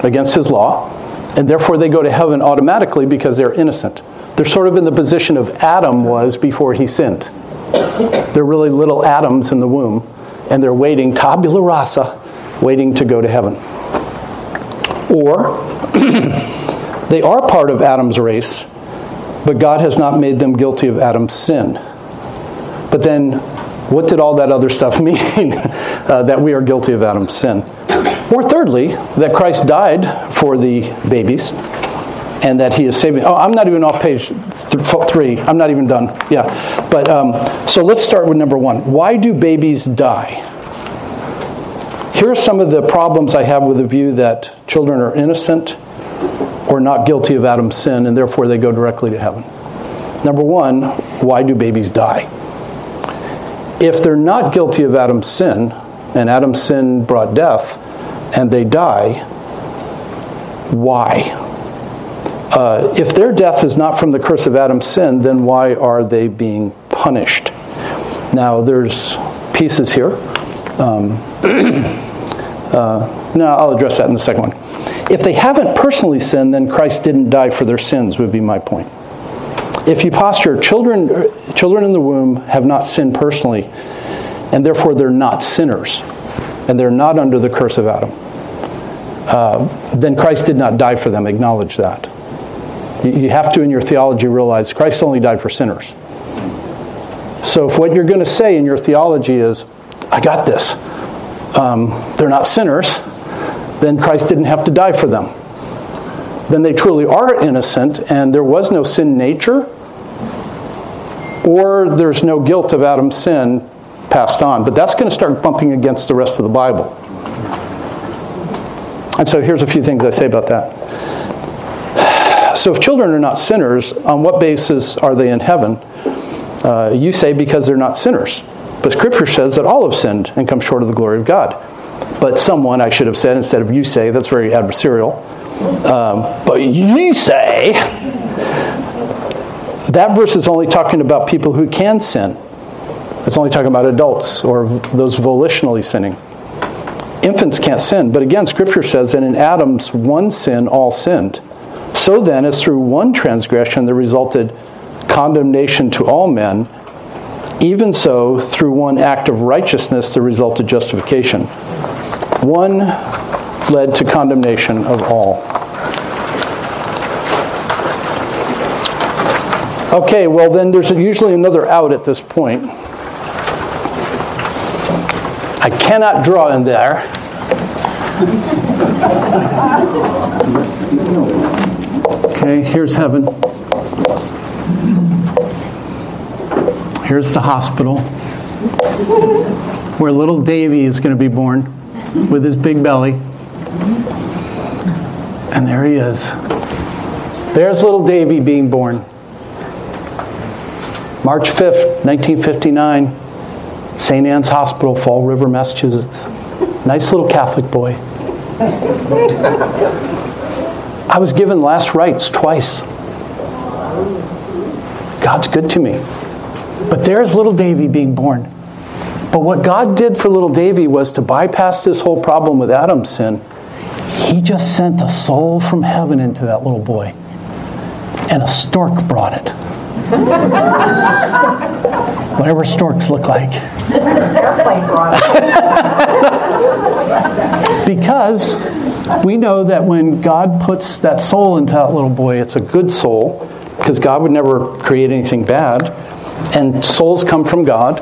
against his law, and therefore they go to heaven automatically because they're innocent. They're sort of in the position of Adam was before he sinned. They're really little Adams in the womb, and they're waiting, tabula rasa, waiting to go to heaven. Or they are part of Adam's race, but God has not made them guilty of Adam's sin. But then, what did all that other stuff mean? uh, that we are guilty of Adam's sin. Or thirdly, that Christ died for the babies, and that he is saving. Oh, I'm not even off page th- three. I'm not even done. Yeah. But um, so let's start with number one. Why do babies die? Here are some of the problems I have with the view that children are innocent or not guilty of Adam's sin, and therefore they go directly to heaven. Number one, why do babies die? If they're not guilty of Adam's sin, and Adam's sin brought death, and they die, why? Uh, if their death is not from the curse of Adam's sin, then why are they being punished? Now, there's pieces here. Um, uh, no, I'll address that in the second one. If they haven't personally sinned, then Christ didn't die for their sins, would be my point. If you posture, children children in the womb have not sinned personally, and therefore they're not sinners, and they're not under the curse of Adam. Uh, then Christ did not die for them. Acknowledge that. You have to, in your theology, realize Christ only died for sinners. So if what you're going to say in your theology is, I got this, um, they're not sinners, then Christ didn't have to die for them. then they truly are innocent and there was no sin nature, or there's no guilt of Adam's sin passed on. But that's going to start bumping against the rest of the Bible. And so here's a few things I say about that. So if children are not sinners, on what basis are they in heaven? Uh, you say because they're not sinners. But Scripture says that all have sinned and come short of the glory of God. But someone, I should have said, instead of you say, that's very adversarial. Um, but you say, that verse is only talking about people who can sin. It's only talking about adults or those volitionally sinning. Infants can't sin. But again, Scripture says that in Adam's one sin, all sinned. So then, as through one transgression there resulted condemnation to all men, even so, through one act of righteousness, there resulted justification. One led to condemnation of all. Okay, well then there's usually another out at this point. I cannot draw in there. Okay, here's heaven. Here's the hospital where little Davy is going to be born with his big belly. And there he is. There's little Davy being born. March fifth, nineteen fifty-nine. Saint Anne's Hospital, Fall River, Massachusetts. Nice little Catholic boy. I was given last rites twice. God's good to me. But there's little Davy being born. But what God did for little Davy was to bypass this whole problem with Adam's sin. He just sent a soul from heaven into that little boy. And a stork brought it. Whatever storks look like. Because we know that when God puts that soul into that little boy, it's a good soul, because God would never create anything bad. And souls come from God,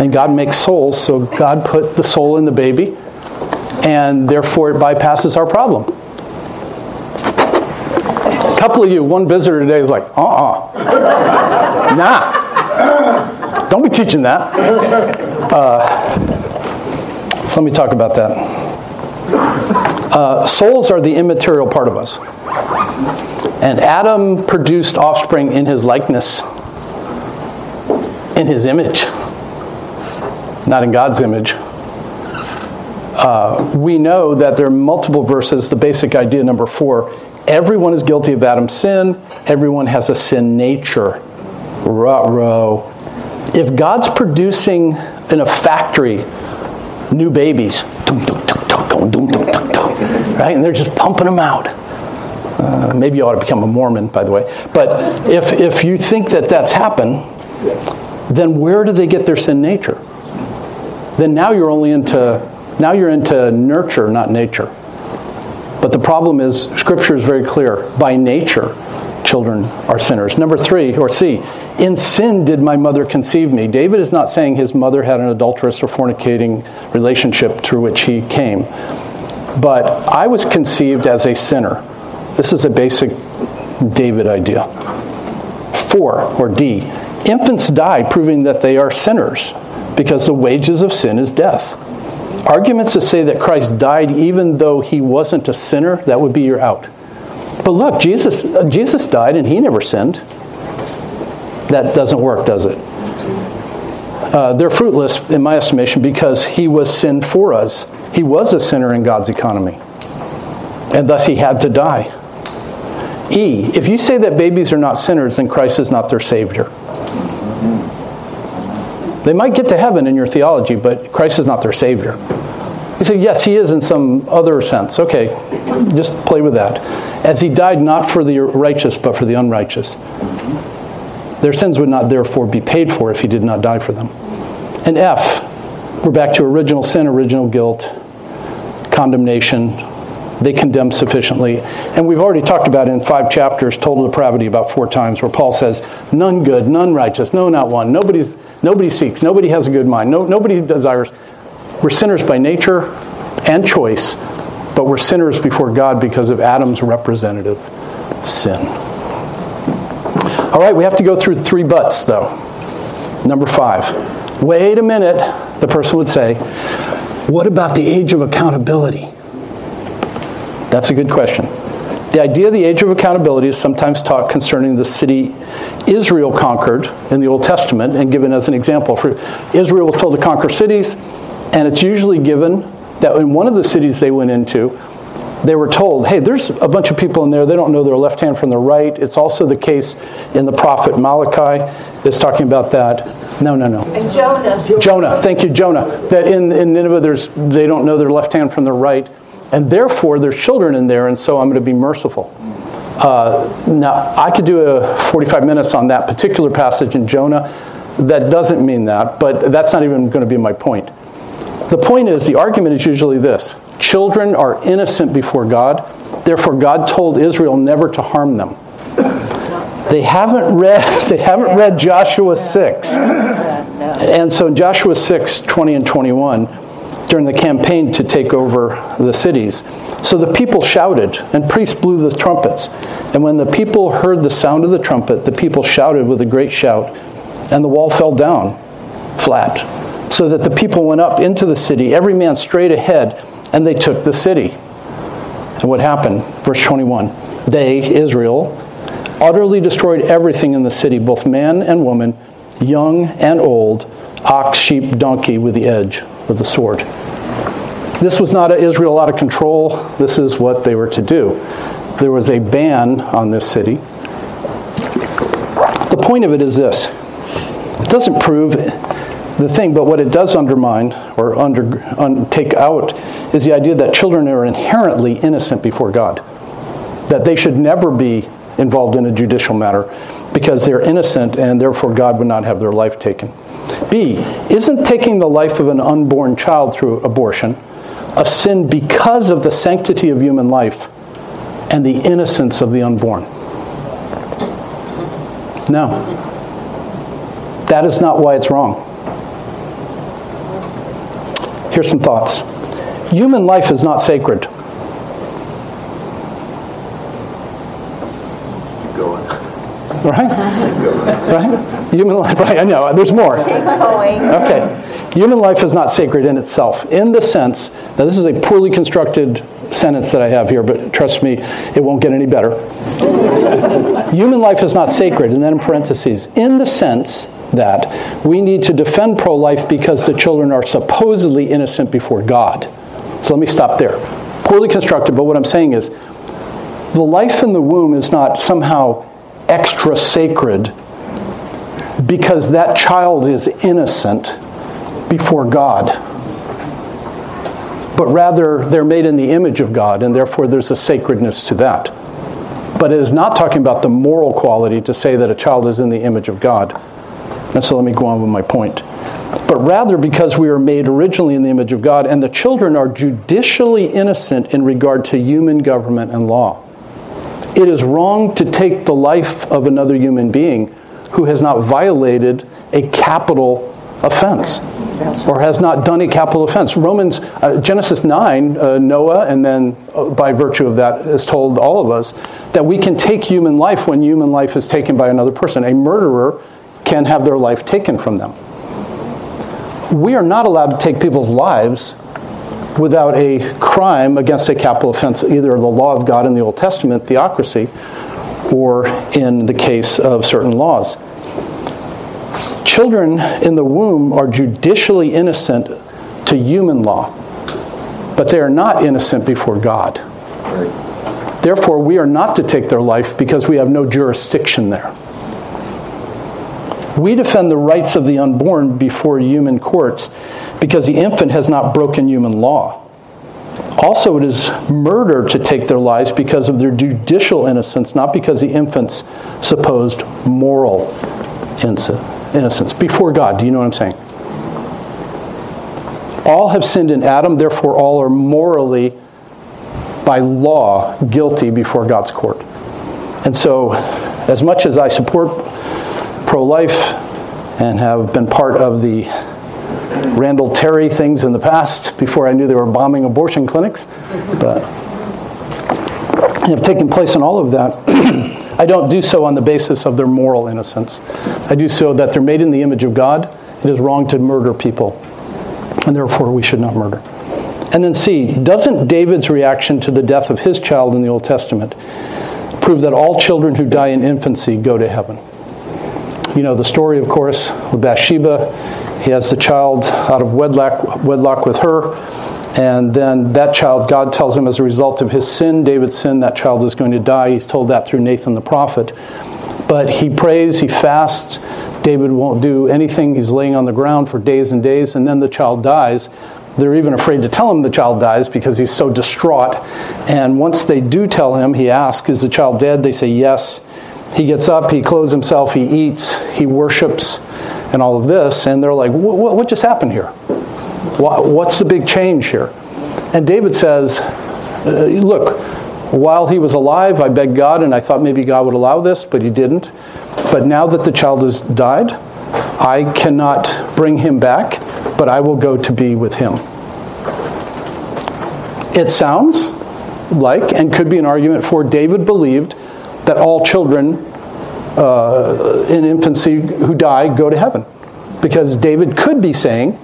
and God makes souls, so God put the soul in the baby, and therefore it bypasses our problem. A couple of you, one visitor today is like, uh-uh. Nah. Don't be teaching that. Uh, let me talk about that. Uh, souls are the immaterial part of us. And Adam produced offspring in his likeness. In his image, not in God's image. Uh, we know that there are multiple verses, the basic idea number four, everyone is guilty of Adam's sin, everyone has a sin nature. Ruh-roh. If God's producing in a factory new babies, right, and they're just pumping them out. Uh, maybe you ought to become a Mormon, by the way. But if, if you think that that's happened, then where do they get their sin nature? Then now you're only into now you're into nurture, not nature. But the problem is, Scripture is very clear. By nature, children are sinners. Number three, or C, in sin did my mother conceive me. David is not saying his mother had an adulterous or fornicating relationship through which he came. But I was conceived as a sinner. This is a basic David idea. Four, or D, infants die, proving that they are sinners, because the wages of sin is death. Arguments to say that Christ died even though he wasn't a sinner, that would be your out. But look, Jesus Jesus died and he never sinned. That doesn't work, does it? Uh, they're fruitless, in my estimation, because he was sin for us. He was a sinner in God's economy. And thus he had to die. E, if you say that babies are not sinners, then Christ is not their Savior. They might get to heaven in your theology, but Christ is not their Savior. You say, yes, he is in some other sense. Okay, just play with that. As he died not for the righteous, but for the unrighteous. Their sins would not therefore be paid for if he did not die for them. And F, we're back to original sin, original guilt, condemnation. They condemn sufficiently. And we've already talked about in five chapters total depravity about four times, where Paul says, none good, none righteous, no, not one. Nobody's, nobody seeks, nobody has a good mind, no, nobody desires. We're sinners by nature and choice, But we're sinners before God because of Adam's representative sin. All right, we have to go through three buts, though. Number five. Wait a minute, the person would say, what about the age of accountability? That's a good question. The idea of the age of accountability is sometimes taught concerning the city Israel conquered in the Old Testament and given as an example. For Israel was told to conquer cities, and it's usually given that in one of the cities they went into, they were told, hey, there's a bunch of people in there. They don't know their left hand from their right. It's also the case in the prophet Malachi that's talking about that. No, no, no. And Jonah. Jonah. Thank you, Jonah. That in, in Nineveh, there's they don't know their left hand from their right. And therefore, there's children in there, and so I'm going to be merciful. Uh, now, I could do a forty-five minutes on that particular passage in Jonah. That doesn't mean that, but that's not even going to be my point. The point is, the argument is usually this. Children are innocent before God. Therefore, God told Israel never to harm them. They haven't read, they haven't read Joshua six. And so in Joshua six, twenty and twenty-one, during the campaign to take over the cities. So the people shouted, and priests blew the trumpets. And when the people heard the sound of the trumpet, the people shouted with a great shout, and the wall fell down flat, so that the people went up into the city, every man straight ahead, and they took the city. And what happened? Verse twenty-one. They, Israel, utterly destroyed everything in the city, both man and woman, young and old, ox, sheep, donkey, with the edge of the sword. This was not Israel out of control. This is what they were to do. There was a ban on this city. The point of it is this. It doesn't prove the thing, but what it does undermine or under, un, take out is the idea that children are inherently innocent before God, that they should never be involved in a judicial matter because they're innocent and therefore God would not have their life taken. B, isn't taking the life of an unborn child through abortion a sin because of the sanctity of human life and the innocence of the unborn? No. That is not why it's wrong. Here's some thoughts. Human life is not sacred. Keep going. Right? Keep going. Right? Human life, right, I know, there's more. Okay. Human life is not sacred in itself, in the sense, now this is a poorly constructed sentence that I have here, but trust me, it won't get any better. Human life is not sacred, and then in parentheses, in the sense that we need to defend pro-life because the children are supposedly innocent before God. So let me stop there. Poorly constructed, but what I'm saying is, the life in the womb is not somehow extra sacred because that child is innocent before God. But rather, they're made in the image of God, and therefore there's a sacredness to that. But it is not talking about the moral quality to say that a child is in the image of God. And so let me go on with my point. But rather, because we are made originally in the image of God, and the children are judicially innocent in regard to human government and law. It is wrong to take the life of another human being who has not violated a capital offense or has not done a capital offense. Romans, uh, Genesis nine, uh, Noah, and then uh, by virtue of that is told all of us that we can take human life when human life is taken by another person. A murderer can have their life taken from them. We are not allowed to take people's lives without a crime against a capital offense, either the law of God in the Old Testament, theocracy, or in the case of certain laws. Children in the womb are judicially innocent to human law, but they are not innocent before God. Therefore, we are not to take their life because we have no jurisdiction there. We defend the rights of the unborn before human courts because the infant has not broken human law. Also, it is murder to take their lives because of their judicial innocence, not because the infant's supposed moral innocence. Before God, do you know what I'm saying? All have sinned in Adam, therefore all are morally, by law, guilty before God's court. And so, as much as I support pro-life and have been part of the Randall Terry things in the past before I knew they were bombing abortion clinics. But I've taken place in all of that. I don't do so on the basis of their moral innocence. I do so that they're made in the image of God. It is wrong to murder people, and therefore we should not murder. And then C, doesn't David's reaction to the death of his child in the Old Testament prove that all children who die in infancy go to heaven? You know the story, of course, with Bathsheba. He has the child out of wedlock, wedlock with her. And then that child, God tells him as a result of his sin, David's sin, that child is going to die. He's told that through Nathan the prophet. But he prays, he fasts. David won't do anything. He's laying on the ground for days and days. And then the child dies. They're even afraid to tell him the child dies because he's so distraught. And once they do tell him, he asks, is the child dead? They say yes. He gets up, he clothes himself, he eats, he worships, and all of this. And they're like, what, what just happened here? What's the big change here? And David says, look, while he was alive, I begged God, and I thought maybe God would allow this, but he didn't. But now that the child has died, I cannot bring him back, but I will go to be with him. It sounds like, and could be an argument for, David believed that all children uh, in infancy who die go to heaven. Because David could be saying,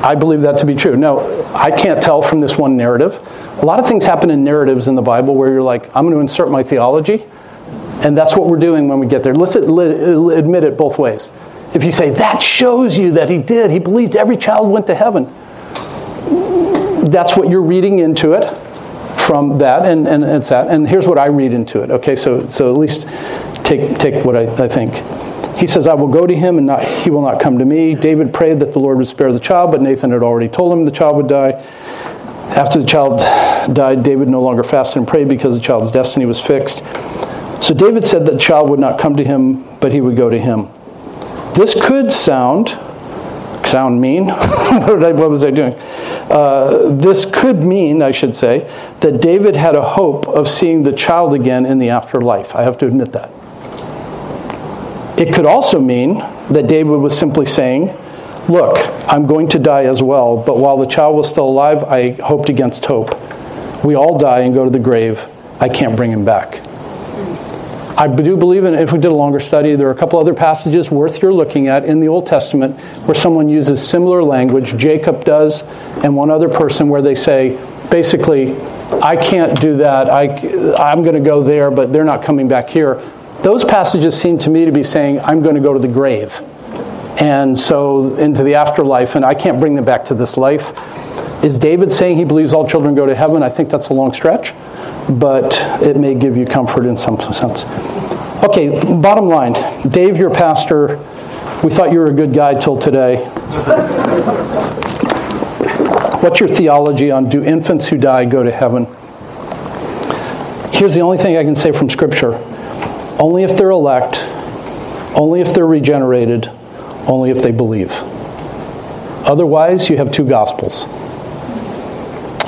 I believe that to be true. Now, I can't tell from this one narrative. A lot of things happen in narratives in the Bible where you're like, I'm going to insert my theology, and that's what we're doing when we get there. Let's admit it both ways. If you say, that shows you that he did, he believed every child went to heaven, that's what you're reading into it from that, and, and it's that. And here's what I read into it. Okay, so so at least take take what I, I think. He says, I will go to him, and not, he will not come to me. David prayed that the Lord would spare the child, but Nathan had already told him the child would die. After the child died, David no longer fasted and prayed because the child's destiny was fixed. So David said that the child would not come to him, but he would go to him. This could sound, sound mean. what, did I, what was I doing? Uh, this could mean, I should say, that David had a hope of seeing the child again in the afterlife. I have to admit that. It could also mean that David was simply saying, look, I'm going to die as well, but while the child was still alive, I hoped against hope. We all die and go to the grave. I can't bring him back. I do believe, in, if we did a longer study, there are a couple other passages worth your looking at in the Old Testament where someone uses similar language, Jacob does, and one other person, where they say, basically, I can't do that, I, I'm going to go there, but they're not coming back here. Those passages seem to me to be saying, I'm going to go to the grave, and so into the afterlife, and I can't bring them back to this life. Is David saying he believes all children go to heaven? I think that's a long stretch, but it may give you comfort in some sense. Okay, bottom line. Dave, your pastor, we thought you were a good guy till today. What's your theology on do infants who die go to heaven? Here's the only thing I can say from Scripture. Only if they're elect, only if they're regenerated, only if they believe. Otherwise, you have two gospels.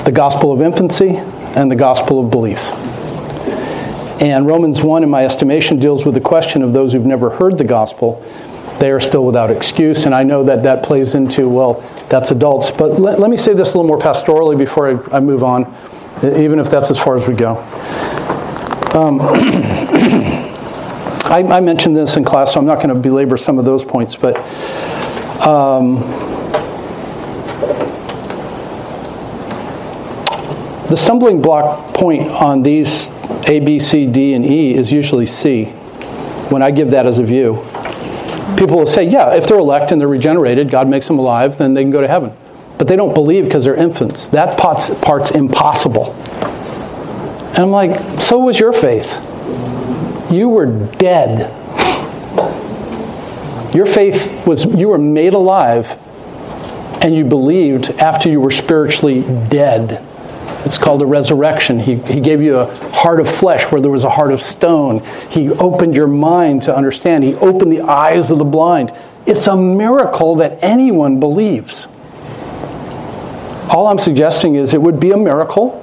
The gospel of infancy and the gospel of belief. And Romans one, in my estimation, deals with the question of those who've never heard the gospel. They are still without excuse. And I know that that plays into, well, that's adults. But let, let me say this a little more pastorally before I, I move on, even if that's as far as we go. Um I, I mentioned this in class, so I'm not going to belabor some of those points, but um, the stumbling block point on these A, B, C, D, and E is usually C, when I give that as a view. People will say, yeah, if they're elect and they're regenerated, God makes them alive, then they can go to heaven. But they don't believe because they're infants. That part's, part's impossible. And I'm like, so was your faith. You were dead. Your faith was, you were made alive, and you believed after you were spiritually dead. It's called a resurrection. He, he gave you a heart of flesh where there was a heart of stone. He opened your mind to understand. He opened the eyes of the blind. It's a miracle that anyone believes. All I'm suggesting is it would be a miracle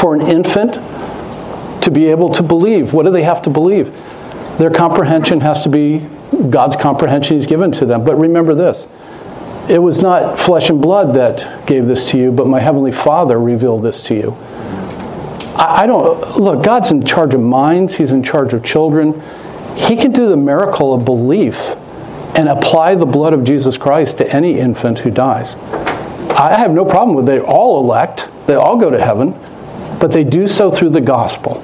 for an infant to be able to believe. What do they have to believe? Their comprehension has to be God's comprehension He's given to them. But remember this, it was not flesh and blood that gave this to you, but my Heavenly Father revealed this to you. I, I don't, look, God's in charge of minds. He's in charge of children. He can do the miracle of belief and apply the blood of Jesus Christ to any infant who dies. I have no problem with it. They're all elect. They all go to heaven. But they do so through the gospel.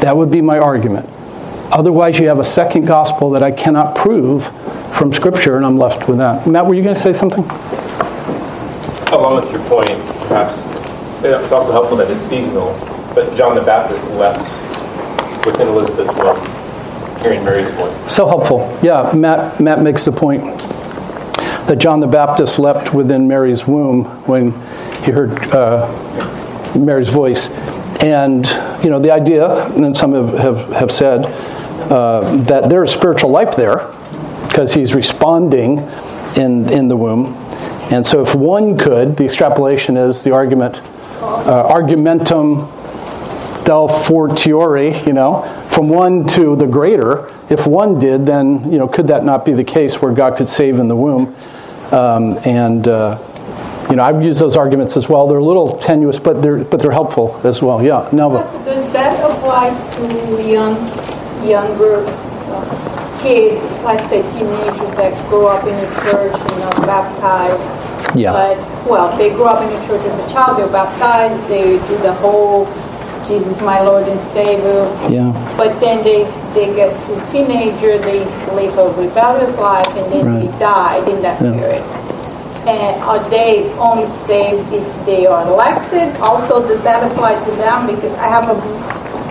That would be my argument. Otherwise, you have a second gospel that I cannot prove from Scripture, and I'm left with that. Matt, were you going to say something? Along with your point, perhaps it's also helpful that it's seasonal, but John the Baptist left within Elizabeth's womb, hearing Mary's voice. So helpful. Yeah, Matt, Matt makes the point that John the Baptist leapt within Mary's womb when he heard uh, Mary's voice. And, you know, the idea, and some have, have, have said, uh, that there is spiritual life there because he's responding in in the womb. And so if one could, the extrapolation is the argument, uh, argumentum del fortiori, you know, from one to the greater. If one did, then, you know, could that not be the case where God could save in the womb? Um, and... Uh, You know, I've used those arguments as well. They're a little tenuous, but they're but they're helpful as well. Yeah, Nelva. So does that apply to young, younger kids, let's say teenagers that grow up in a church and are baptized? Yeah. But well, they grow up in a church as a child. They're baptized. They do the whole Jesus, my Lord and Savior. Yeah. But then they, they get to teenager. They live a rebellious life, and then right. they die in that yeah. period. And are they only saved if they are elected? Also, does that apply to them? Because I have a,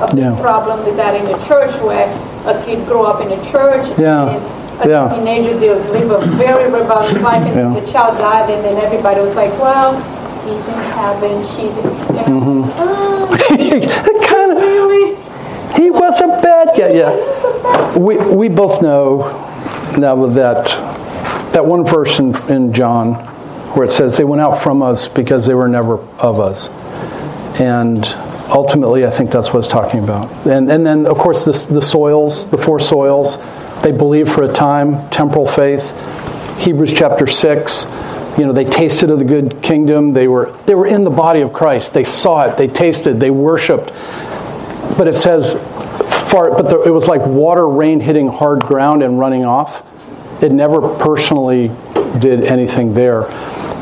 a yeah. problem with that in the church where a kid grew up in the church yeah. and a yeah. teenager, they live a very rebellious life and yeah. the child died and then everybody was like, well, he's in heaven, she's in heaven. Mm-hmm. Oh, kind of, really? He wasn't bad guy. Yeah, yeah. We, we both know now with that... That one verse in, in John where it says, they went out from us because they were never of us. And ultimately, I think that's what it's talking about. And and then, of course, this, the soils, the four soils, they believe for a time, temporal faith. Hebrews chapter six, you know, they tasted of the good kingdom. They were they were in the body of Christ. They saw it. They tasted. They worshipped. But it says, far, but the, it was like water, rain hitting hard ground and running off. It never personally did anything there.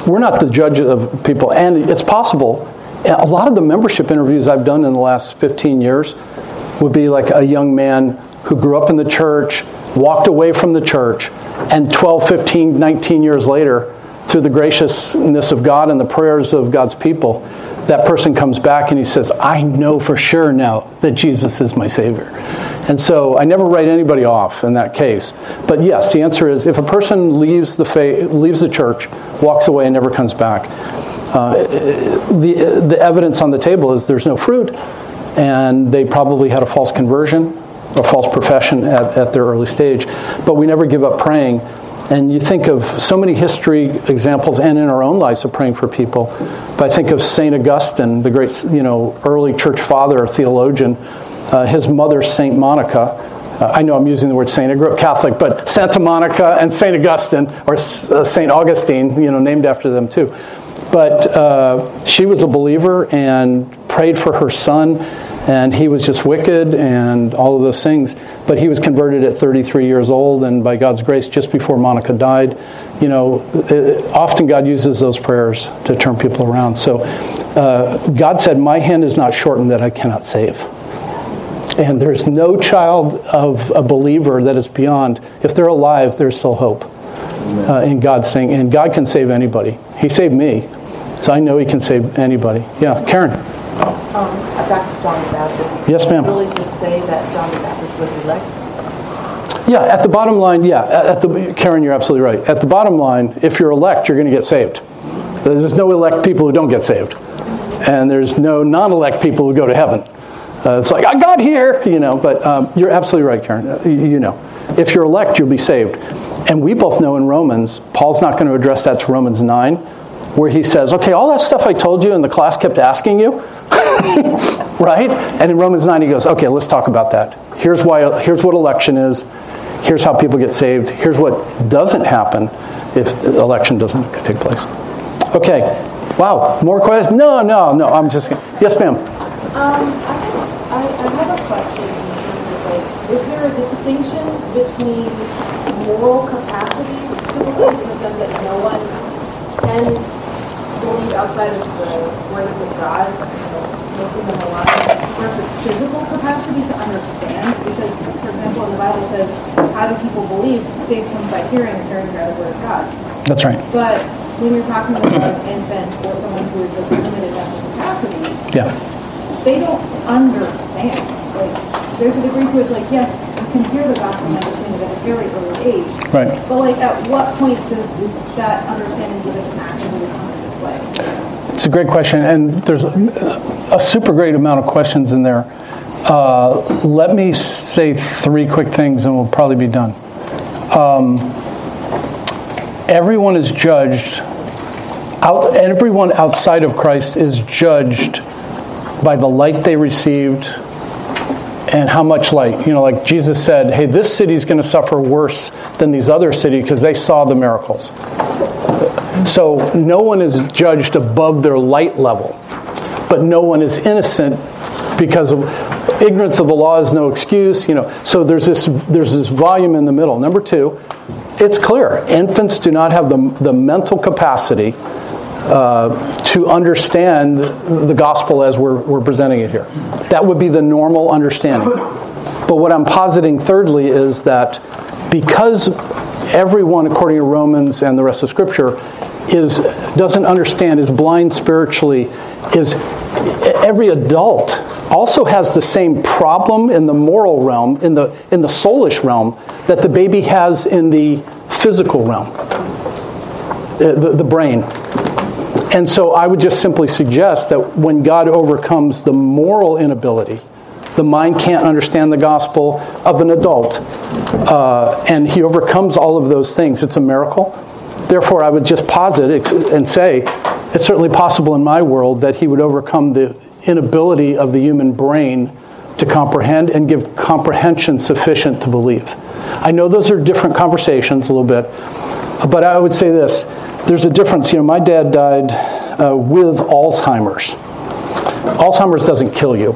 We're not the judge of people. And it's possible, a lot of the membership interviews I've done in the last fifteen years would be like a young man who grew up in the church, walked away from the church, and twelve, fifteen, nineteen years later, through the graciousness of God and the prayers of God's people, that person comes back and he says, I know for sure now that Jesus is my Savior. And so I never write anybody off in that case. But yes, the answer is if a person leaves the faith, leaves the church, walks away and never comes back, uh, the the evidence on the table is there's no fruit, and they probably had a false conversion or false profession at, at their early stage. But we never give up praying. And you think of so many history examples, and in our own lives, of praying for people. But I think of Saint Augustine, the great, you know, early church father or theologian. Uh, his mother, Saint Monica. Uh, I know I'm using the word saint. I grew up Catholic, but Santa Monica and Saint Augustine, or uh, Saint Augustine, you know, named after them too. But uh, she was a believer and prayed for her son, and he was just wicked and all of those things. But he was converted at thirty-three years old, and by God's grace, just before Monica died, you know, it, often God uses those prayers to turn people around. So uh, God said, my hand is not shortened that I cannot save. And there's no child of a believer that is beyond. If they're alive, there's still hope uh, in God's thing. And God can save anybody. He saved me, so I know He can save anybody. Yeah, Karen. Um, back to John the Baptist. Yes, ma'am. Can you really just say that John the Baptist was elect? Yeah, at the bottom line, yeah. At the Karen, you're absolutely right. At the bottom line, if you're elect, you're going to get saved. There's no elect people who don't get saved. And there's no non-elect people who go to heaven. Uh, it's like, I got here, you know, but um, you're absolutely right, Karen. Uh, you, you know, if you're elect, you'll be saved. And we both know in Romans, Paul's not going to address that to Romans nine, where he says, okay, all that stuff I told you and the class kept asking you, right? And in Romans nine, he goes, okay, let's talk about that. Here's why. Here's what election is. Here's how people get saved. Here's what doesn't happen. if the election doesn't take place. Okay. Wow. More questions? No, no, no. I'm just kidding. Yes, ma'am. Um, I guess I, I have a question in terms of, like, is there a distinction between moral capacity to believe in the sense that no one can believe outside of the grace of God, making them alive, versus physical capacity to understand? Because, for example, in the Bible it says, how do people believe? Faith comes by hearing, and hearing by the word of God. That's right. But when you're talking about an infant or someone who is of limited mental capacity, yeah. they don't understand. Like, there's a degree to which, like, yes, you can hear the gospel and understand it at a very early age. Right. But, like, at what point does that understanding give us an action that comes into play? It's a great question, and there's a, a super great amount of questions in there. Uh, let me say three quick things, and we'll probably be done. Um... Everyone is judged, out, everyone outside of Christ is judged by the light they received and how much light. You know, like Jesus said, hey, this city's going to suffer worse than these other cities because they saw the miracles. So no one is judged above their light level, but no one is innocent because of ignorance of the law is no excuse. You know, so there's this there's this volume in the middle. Number two, it's clear. Infants do not have the, the mental capacity uh, to understand the gospel as we're, we're presenting it here. That would be the normal understanding. But what I'm positing thirdly is that because everyone, according to Romans and the rest of Scripture, is doesn't understand, is blind spiritually, is every adult also has the same problem in the moral realm, in the in the soulish realm, that the baby has in the physical realm, the, the brain. And so I would just simply suggest that when God overcomes the moral inability, the mind can't understand the gospel of an adult, uh, and he overcomes all of those things. It's a miracle. Therefore, I would just posit and say, it's certainly possible in my world that he would overcome the inability of the human brain to comprehend and give comprehension sufficient to believe. I know those are different conversations a little bit, but I would say this. There's a difference. You know, my dad died uh, with Alzheimer's. Alzheimer's doesn't kill you,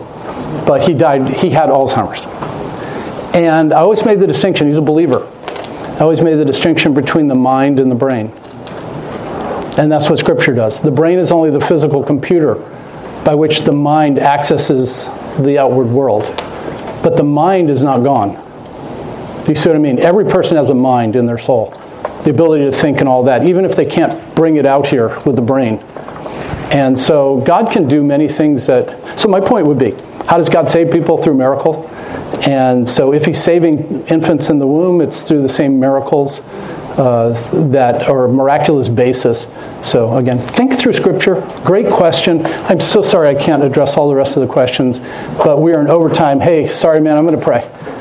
but he died. He had Alzheimer's. And I always made the distinction. He's a believer. I always made the distinction between the mind and the brain. And that's what Scripture does. The brain is only the physical computer by which the mind accesses the outward world. But the mind is not gone. Do you see what I mean? Every person has a mind in their soul. The ability to think and all that, even if they can't bring it out here with the brain. And so God can do many things that... So my point would be, how does God save people? Through miracles. And so if he's saving infants in the womb, it's through the same miracles uh, that are miraculous basis. So again, think through Scripture. Great question. I'm so sorry I can't address all the rest of the questions, but we are in overtime. Hey, sorry, man, I'm going to pray.